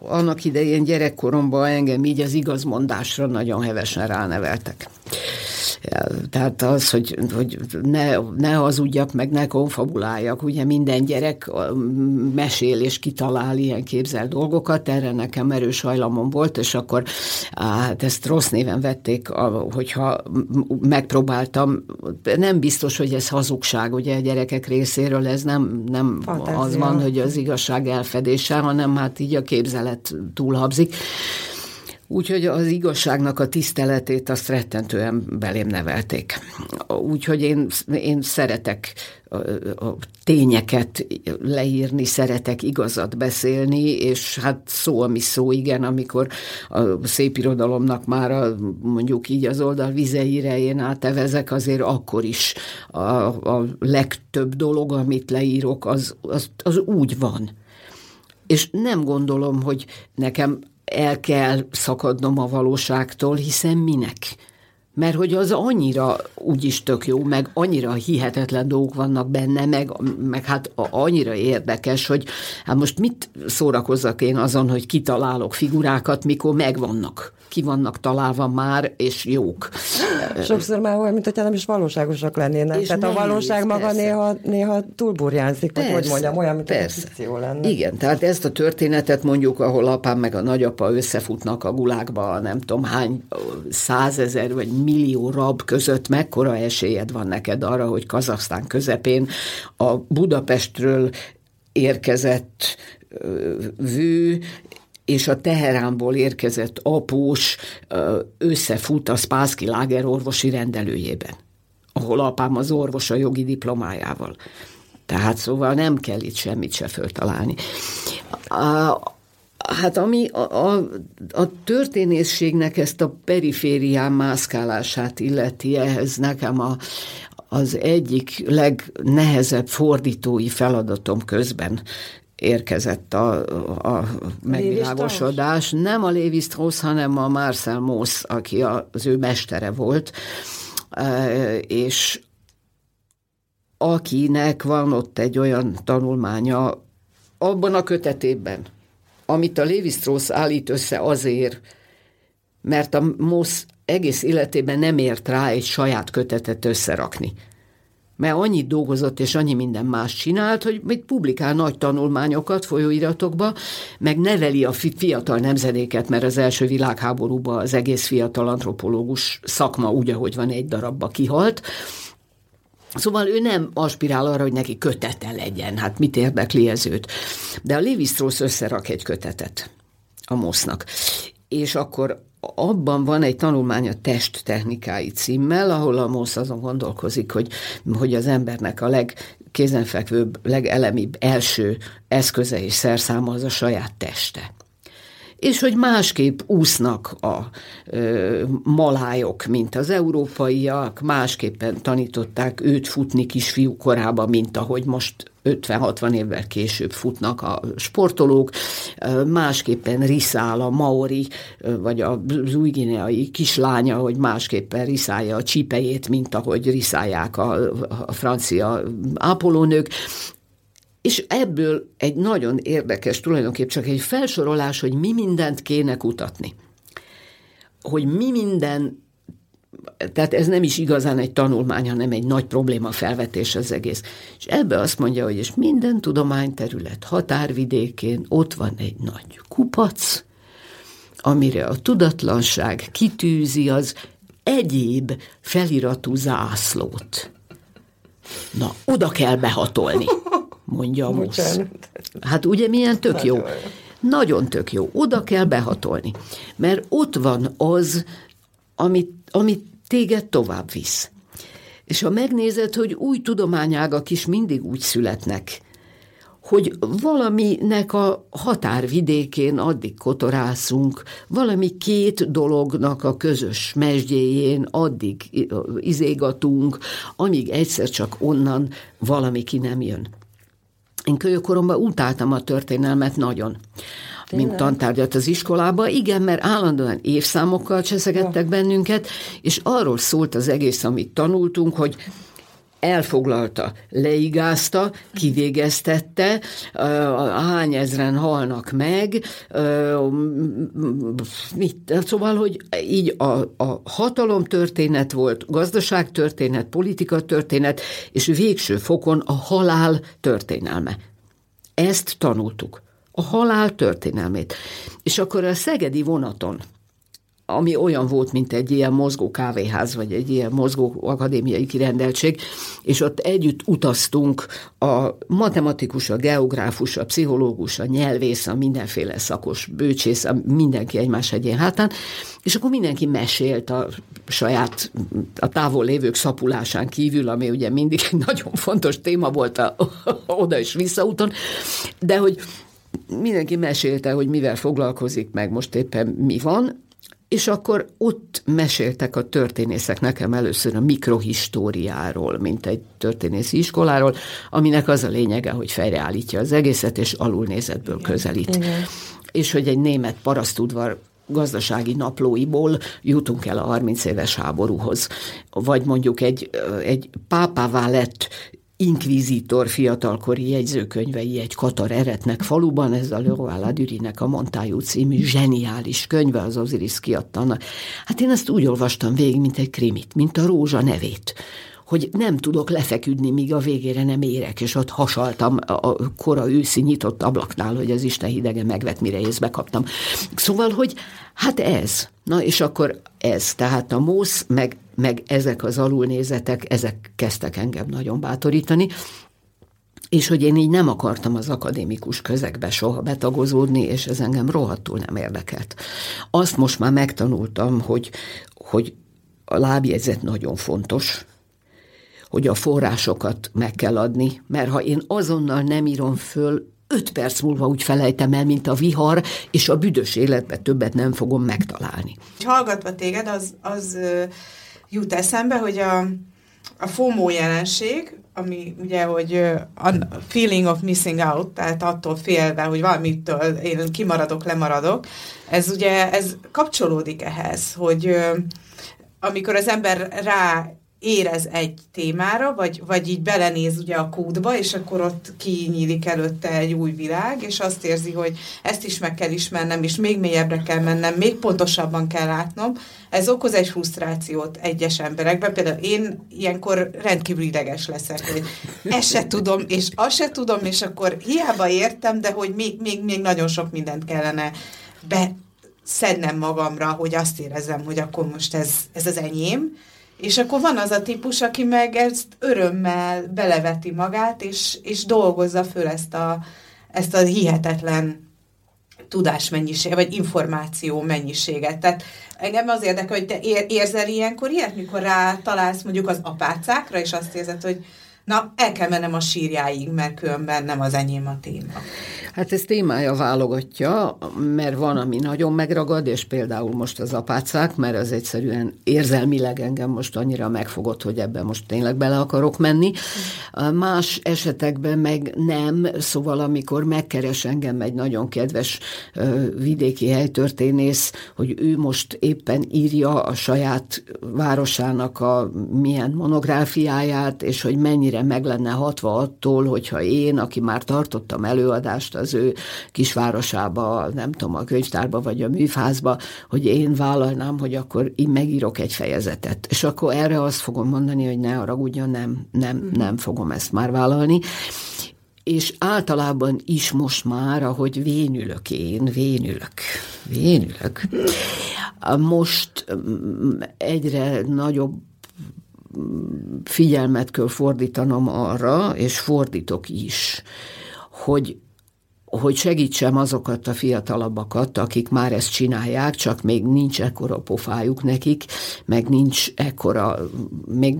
annak idején gyerekkoromban engem így az igazmondásra nagyon hevesen ráneveltek. Tehát az, hogy, hogy ne, ne hazudjak, meg ne konfabuláljak, ugye minden gyerek mesél és kitalál ilyen képzel dolgokat, erre nekem erős hajlamom volt, és akkor hát ezt rossz néven vették, hogyha megpróbáltam, nem biztos, hogy ez hazugság, ugye a gyerekek részéről ez nem, nem az van, hogy az igazság elfedése, hanem hát így a képzelet túlhabzik. Úgyhogy az igazságnak a tiszteletét azt rettentően belém nevelték. Úgyhogy én, én szeretek a tényeket leírni, szeretek igazat beszélni, és hát szó, ami szó, igen, amikor a szépirodalomnak már a, mondjuk így az oldal vizeire én átevezek, azért akkor is a, a legtöbb dolog, amit leírok, az, az, az úgy van. És nem gondolom, hogy nekem el kell szakadnom a valóságtól, hiszen minek? Mert hogy az annyira úgyis tök jó, meg annyira hihetetlen dolgok vannak benne, meg, meg hát annyira érdekes, hogy hát most mit szórakozzak én azon, hogy kitalálok figurákat, mikor megvannak. Ki vannak találva már, és jók. Sokszor már olyan, mint hogyha nem is valóságosak lennének. És tehát nehéz, a valóság maga persze. néha, néha túlburjánzik, persze, hogy mondjam, olyan, mint egy fikció lenne. Igen, tehát ezt a történetet mondjuk, ahol apám meg a nagyapa összefutnak a gulágba, nem tudom hány százezer vagy millió rab között, mekkora esélyed van neked arra, hogy Kazahsztán közepén a Budapestről érkezett vű, és a Teheránból érkezett após összefut a Spászki láger orvosi rendelőjében, ahol apám az orvos a jogi diplomájával. Tehát szóval nem kell itt semmit se föltalálni. A, hát ami a, a, a történészségnek ezt a periférián mászkálását illeti, ehhez nekem a, az egyik legnehezebb fordítói feladatom közben érkezett a, a megvilágosodás. Nem a Lévi-Strauss, hanem a Marcel Mauss, aki az ő mestere volt, és akinek van ott egy olyan tanulmánya abban a kötetében, amit a Lévi-Strauss állít össze azért, mert a Mauss egész életében nem ért rá egy saját kötetet összerakni. Mert annyit dolgozott, és annyi minden más csinált, hogy mit publikál nagy tanulmányokat folyóiratokba, meg neveli a fiatal nemzedéket, mert az első világháborúban az egész fiatal antropológus szakma úgy, ahogy van, egy darabba kihalt. Szóval ő nem aspirál arra, hogy neki kötete legyen, hát mit érdekli ez őt. De a Lévi-Strauss összerak egy kötetet a Maussnak. És akkor abban van egy tanulmány a testtechnikái címmel, ahol a Mauss azon gondolkozik, hogy, hogy az embernek a legkézenfekvőbb, legelemibb első eszköze és szerszáma az a saját teste. És hogy másképp úsznak a ö, malájok, mint az európaiak, másképpen tanították őt futni kisfiú korában, mint ahogy most ötven-hatvan évvel később futnak a sportolók, másképpen riszál a maori, vagy az új-guineai kislánya, hogy másképpen riszálja a csípejét, mint ahogy riszálják a, a francia ápolónők. És ebből egy nagyon érdekes, tulajdonképp csak egy felsorolás, hogy mi mindent kéne kutatni. Hogy mi minden, tehát ez nem is igazán egy tanulmány, hanem egy nagy probléma felvetés az egész. És ebbe azt mondja, hogy és minden tudományterület határvidékén ott van egy nagy kupac, amire a tudatlanság kitűzi az egyéb feliratú zászlót. Na, oda kell behatolni, mondja a Mauss. Hát ugye milyen tök jó. Nagyon tök jó. Oda kell behatolni. Mert ott van az, amit, amit téged tovább visz. És ha megnézed, hogy új tudományágak is mindig úgy születnek, hogy valaminek a határvidékén addig kotorászunk, valami két dolognak a közös mesdjéjén addig izégatunk, amíg egyszer csak onnan valami ki nem jön. Én kölyökkoromban utáltam a történelmet nagyon, tényleg? Mint tantárgyat az iskolába. Igen, mert állandóan évszámokkal cseszegettek bennünket, és arról szólt az egész, amit tanultunk, hogy elfoglalta, leigázta, kivégeztette, hány ezren halnak meg, mit, szóval, hogy így a, a hatalomtörténet volt, gazdaságtörténet, politikatörténet, és végső fokon a halál történelme. Ezt tanultuk, a halál történelmét. És akkor a szegedi vonaton, ami olyan volt, mint egy ilyen mozgó kávéház, vagy egy ilyen mozgó akadémiai kirendeltség, és ott együtt utaztunk a matematikus, a geográfus, a pszichológus, a nyelvész, a mindenféle szakos bölcsész, mindenki egymás egyén hátán, és akkor mindenki mesélt a saját, a távol lévők szapulásán kívül, ami ugye mindig egy nagyon fontos téma volt a, oda és visszaúton, de hogy mindenki mesélte, hogy mivel foglalkozik, meg most éppen mi van. És akkor ott meséltek a történészek nekem először a mikrohistóriáról, mint egy történészi iskoláról, aminek az a lényege, hogy fejreállítja az egészet, és alulnézetből közelít. Igen. És hogy egy német parasztudvar gazdasági naplóiból jutunk el a harminc éves háborúhoz. Vagy mondjuk egy, egy pápává lett inkvizítor fiatalkori jegyzőkönyvei egy katar eretnek faluban, ez a Le Roi à la Durie-nek a Montájú című zseniális könyve, az Osiris kiadta. Hát én ezt úgy olvastam végig, mint egy krimit, mint a rózsa nevét, hogy nem tudok lefeküdni, míg a végére nem érek, és ott hasaltam a kora őszi nyitott ablaknál, hogy az Isten hidege megvet, mire észbe kaptam. Szóval, hogy hát ez. Na, és akkor ez. Tehát a Mauss, meg, meg ezek az alulnézetek, ezek kezdtek engem nagyon bátorítani, és hogy én így nem akartam az akadémikus közegbe soha betagozódni, és ez engem rohadtul nem érdekelt. Azt most már megtanultam, hogy, hogy a lábjegyzet nagyon fontos, hogy a forrásokat meg kell adni, mert ha én azonnal nem írom föl, öt perc múlva úgy felejtem el, mint a vihar, és a büdös életbe többet nem fogom megtalálni. Hallgatva téged, az, az jut eszembe, hogy a, a FOMO jelenség, ami ugye, hogy a feeling of missing out, tehát attól félve, hogy valamitől én kimaradok, lemaradok, ez ugye, ez kapcsolódik ehhez, hogy amikor az ember rá érez egy témára, vagy, vagy így belenéz ugye a kódba, és akkor ott kinyílik előtte egy új világ, és azt érzi, hogy ezt is meg kell ismernem, és még mélyebbre kell mennem, még pontosabban kell látnom. Ez okoz egy frusztrációt egyes emberekben. Például én ilyenkor rendkívül ideges leszek, hogy ezt se tudom, és azt se tudom, és akkor hiába értem, de hogy még, még, még nagyon sok mindent kellene beszednem magamra, hogy azt érezem, hogy akkor most ez, ez az enyém. És akkor van az a típus, aki meg ezt örömmel beleveti magát, és, és dolgozza föl ezt a, ezt a hihetetlen tudásmennyiséget, vagy információ mennyiséget. Tehát engem az érdekel, hogy te érzel ilyenkor ilyet, mikor rá találsz mondjuk az apácákra, és azt érzed, hogy na, el kell mennem a sírjáig, mert különben nem az enyém a téma. Hát ez témája válogatja, mert van, ami nagyon megragad, és például most az apácák, mert az egyszerűen érzelmileg engem most annyira megfogott, hogy ebben most tényleg bele akarok menni. Más esetekben meg nem, szóval amikor megkeres engem egy nagyon kedves vidéki helytörténész, hogy ő most éppen írja a saját városának a milyen monográfiáját, és hogy mennyire meg lenne hatva attól, hogyha én, aki már tartottam előadást az ő kisvárosába, nem tudom, a könyvtárba vagy a műfázba, hogy én vállalnám, hogy akkor én megírok egy fejezetet. És akkor erre azt fogom mondani, hogy ne haragudjon, nem, nem, nem fogom ezt már vállalni. És általában is most már, ahogy vénülök én, vénülök, vénülök. Most egyre nagyobb figyelmet kell fordítanom arra, és fordítok is, hogy, hogy segítsem azokat a fiatalabbakat, akik már ezt csinálják, csak még nincs ekkora pofájuk nekik, meg nincs ekkora, még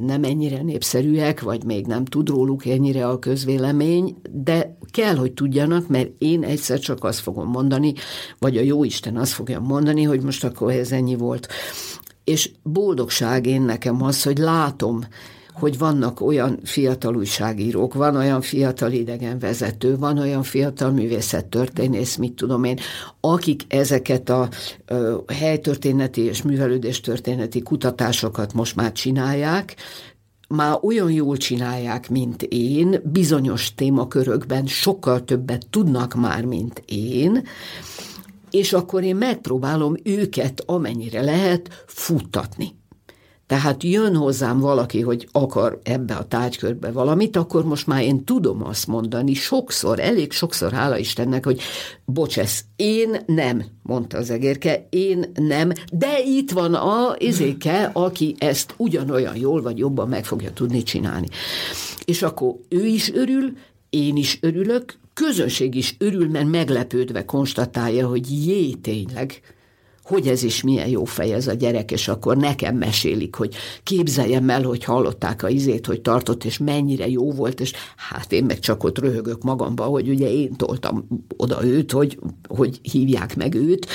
nem ennyire népszerűek, vagy még nem tud róluk ennyire a közvélemény, de kell, hogy tudjanak, mert én egyszer csak azt fogom mondani, vagy a jóisten azt fogja mondani, hogy most akkor ez ennyi volt. És boldogság én nekem az, hogy látom, hogy vannak olyan fiatal újságírók, van olyan fiatal idegenvezető, van olyan fiatal művészettörténész, mit tudom én, akik ezeket a ö, helytörténeti és művelődéstörténeti kutatásokat most már csinálják, már olyan jól csinálják, mint én, bizonyos témakörökben sokkal többet tudnak már, mint én, és akkor én megpróbálom őket amennyire lehet futtatni. Tehát jön hozzám valaki, hogy akar ebbe a tárgykörbe valamit, akkor most már én tudom azt mondani sokszor, elég sokszor, hála Istennek, hogy bocsász, én nem, mondta az egérke, én nem, de itt van a izéke, aki ezt ugyanolyan jól vagy jobban meg fogja tudni csinálni. És akkor ő is örül, én is örülök, közönség is örül, mert meglepődve konstatálja, hogy jé, tényleg, hogy ez is milyen jó fej ez a gyerek, és akkor nekem mesélik, hogy képzeljem el, hogy hallották a izét, hogy tartott, és mennyire jó volt, és hát én meg csak ott röhögök magamba, hogy ugye én toltam oda őt, hogy, hogy hívják meg őt,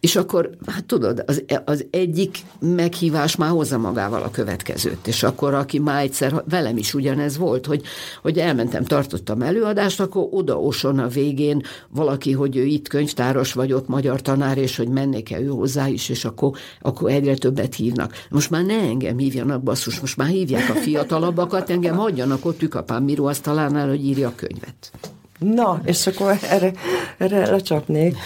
és akkor, hát tudod, az, az egyik meghívás már hozza magával a következőt, és akkor aki már egyszer, velem is ugyanez volt, hogy, hogy elmentem, tartottam előadást, akkor odaoson a végén valaki, hogy ő itt könyvtáros, vagy ott magyar tanár, és hogy mennék-e ő hozzá is, és akkor, akkor egyre többet hívnak. Most már ne engem hívjanak, basszus, most már hívják a fiatalabbakat, engem hagyjanak ott tükapán miró asztalánál, hogy írja a könyvet. Na, és akkor erre, erre lecsapnék.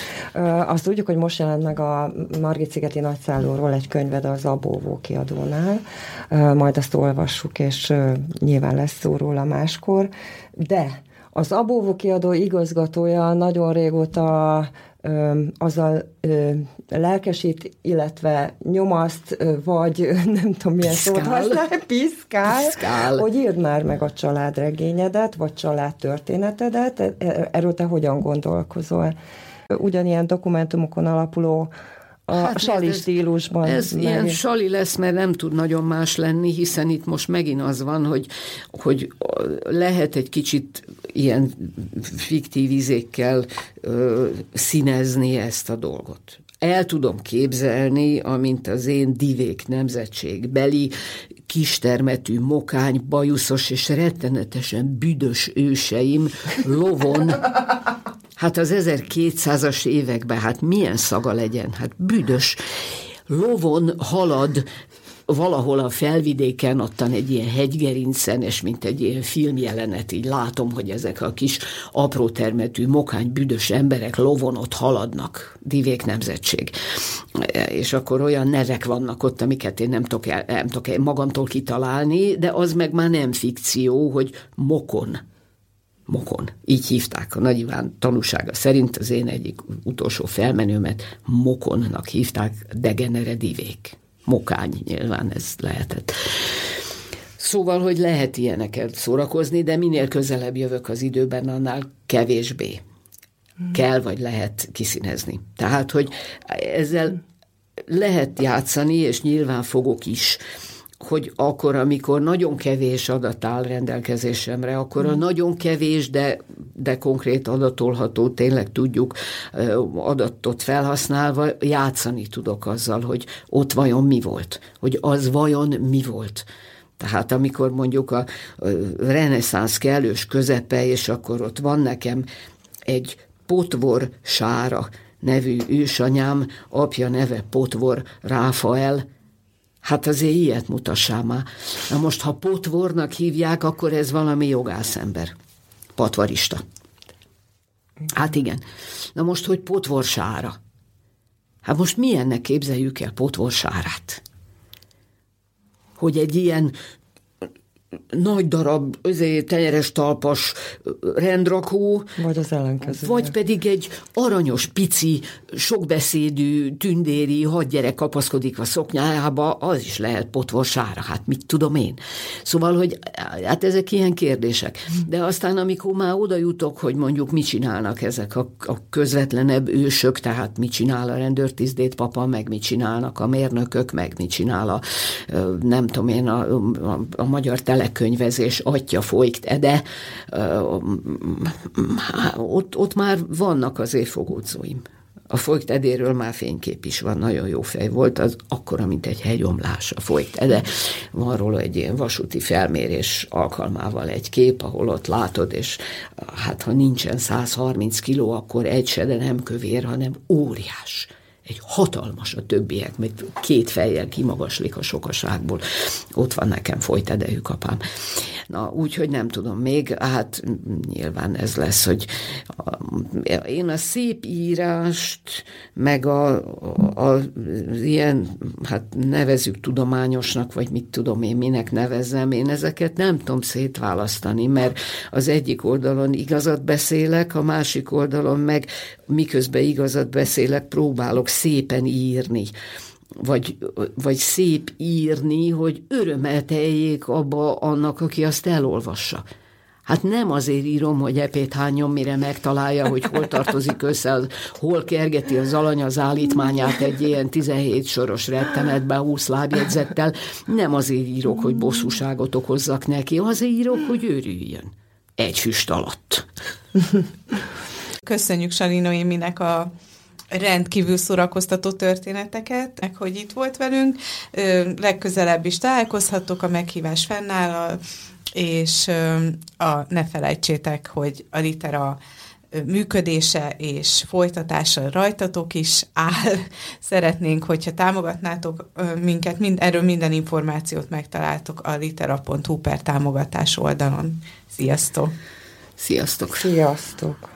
Azt tudjuk, hogy most jelent meg a Margit-szigeti nagyszállóról egy könyved az Abóvó kiadónál. Majd azt olvassuk, és nyilván lesz szó róla máskor. De az Abóvó kiadó igazgatója nagyon régóta azzal lelkesít, illetve nyomaszt, vagy nem tudom milyen szót használ, piszkál, piszkál, hogy írd már meg a családregényedet, vagy családtörténetedet. Erről te hogyan gondolkozol? Ugyanilyen dokumentumokon alapuló a hát, Saly ez, stílusban. Ez meg... ilyen Saly lesz, mert nem tud nagyon más lenni, hiszen itt most megint az van, hogy, hogy lehet egy kicsit ilyen fiktív izékkel ö, színezni ezt a dolgot. El tudom képzelni, amint az én divék nemzetségbeli kistermetű, mokány, bajuszos és rettenetesen büdös őseim lovon. Hát az ezerkétszázas években, hát milyen szaga legyen? Hát büdös. Lovon halad valahol a felvidéken, ottan egy ilyen hegygerincen, és mint egy ilyen filmjelenet, így látom, hogy ezek a kis apró termetű, mokány, büdös emberek lovon ott haladnak. Divék nemzetség. És akkor olyan nevek vannak ott, amiket én nem tudok, el, nem tudok magamtól kitalálni, de az meg már nem fikció, hogy mokon. Mokon. Így hívták. A Nagy Iván tanúsága szerint az én egyik utolsó felmenőmet mokonnak hívták, degenere divék. Mokány, nyilván ez lehetett. Szóval, hogy lehet ilyeneket szórakozni, de minél közelebb jövök az időben, annál kevésbé hmm. kell vagy lehet kiszínezni. Tehát, hogy ezzel lehet játszani, és nyilván fogok is, hogy akkor, amikor nagyon kevés adat áll rendelkezésemre, akkor a nagyon kevés, de, de konkrét adatolható, tényleg tudjuk, adatot felhasználva játszani tudok azzal, hogy ott vajon mi volt, hogy az vajon mi volt. Tehát amikor mondjuk a reneszánsz kellős közepe, és akkor ott van nekem egy Potvor Sára nevű ősanyám, apja neve Potvor Ráfael. Hát azért ilyet mutassál már. Na most, ha Potvornak hívják, akkor ez valami jogászember. Patvarista. Hát igen. Na most, hogy Potvor Sára. Hát most milyennek képzeljük el Potvor Sárát? Hogy egy ilyen nagy darab, tenyeres talpas rendrakó. Vagy az ellenkező. Vagy pedig egy aranyos, pici, sokbeszédű, tündéri hadgyerek kapaszkodik a szoknyájába, az is lehet Potvor Sára, hát mit tudom én. Szóval, hogy hát ezek ilyen kérdések. De aztán, amikor már oda jutok, hogy mondjuk mit csinálnak ezek a, a közvetlenebb ősök, tehát mit csinál a rendőrtisztét papa, meg mit csinálnak a mérnökök, meg mit csinál a, nem tudom én, a, a, a magyar telekönyvezés atya folykt, de ott, ott már vannak az évfogódzóim. A Folykt Edéről már fénykép is van, nagyon jó fej volt, az akkora, mint egy hegyomlás a Folykt Ede. Van róla egy ilyen vasúti felmérés alkalmával egy kép, ahol ott látod, és hát ha nincsen száz harminc kiló, akkor egy se, de nem kövér, hanem óriás. Egy hatalmas a többiek, mert két fejjel kimagaslik a sokaságból. Ott van nekem Folykt Edejük apám. Na, úgyhogy nem tudom még, hát nyilván ez lesz, hogy a, én a szép írást, meg a, a, az ilyen, hát nevezzük tudományosnak, vagy mit tudom én, minek nevezzem, én ezeket nem tudom szétválasztani, mert az egyik oldalon igazat beszélek, a másik oldalon meg miközben igazat beszélek, próbálok szépen írni. Vagy, vagy szép írni, hogy örömet eljék abba annak, aki azt elolvassa. Hát nem azért írom, hogy epét hányom, mire megtalálja, hogy hol tartozik össze, hol kergeti az alany az állítmányát egy ilyen tizenhét soros rettenetben húsz lábjegyzettel. Nem azért írok, hogy bosszúságot okozzak neki, azért írok, hogy őrüljön. Egy füst alatt. Köszönjük Saly Noéminek a rendkívül szórakoztató történeteket, meg hogy itt volt velünk. Legközelebb is találkozhattok, a meghívás fennáll, és a, ne felejtsétek, hogy a Litera működése és folytatása rajtatok is áll. Szeretnénk, hogyha támogatnátok minket, mind, erről minden információt megtaláltok a litera pont hu per támogatás oldalon. Sziasztok! Sziasztok! Sziasztok!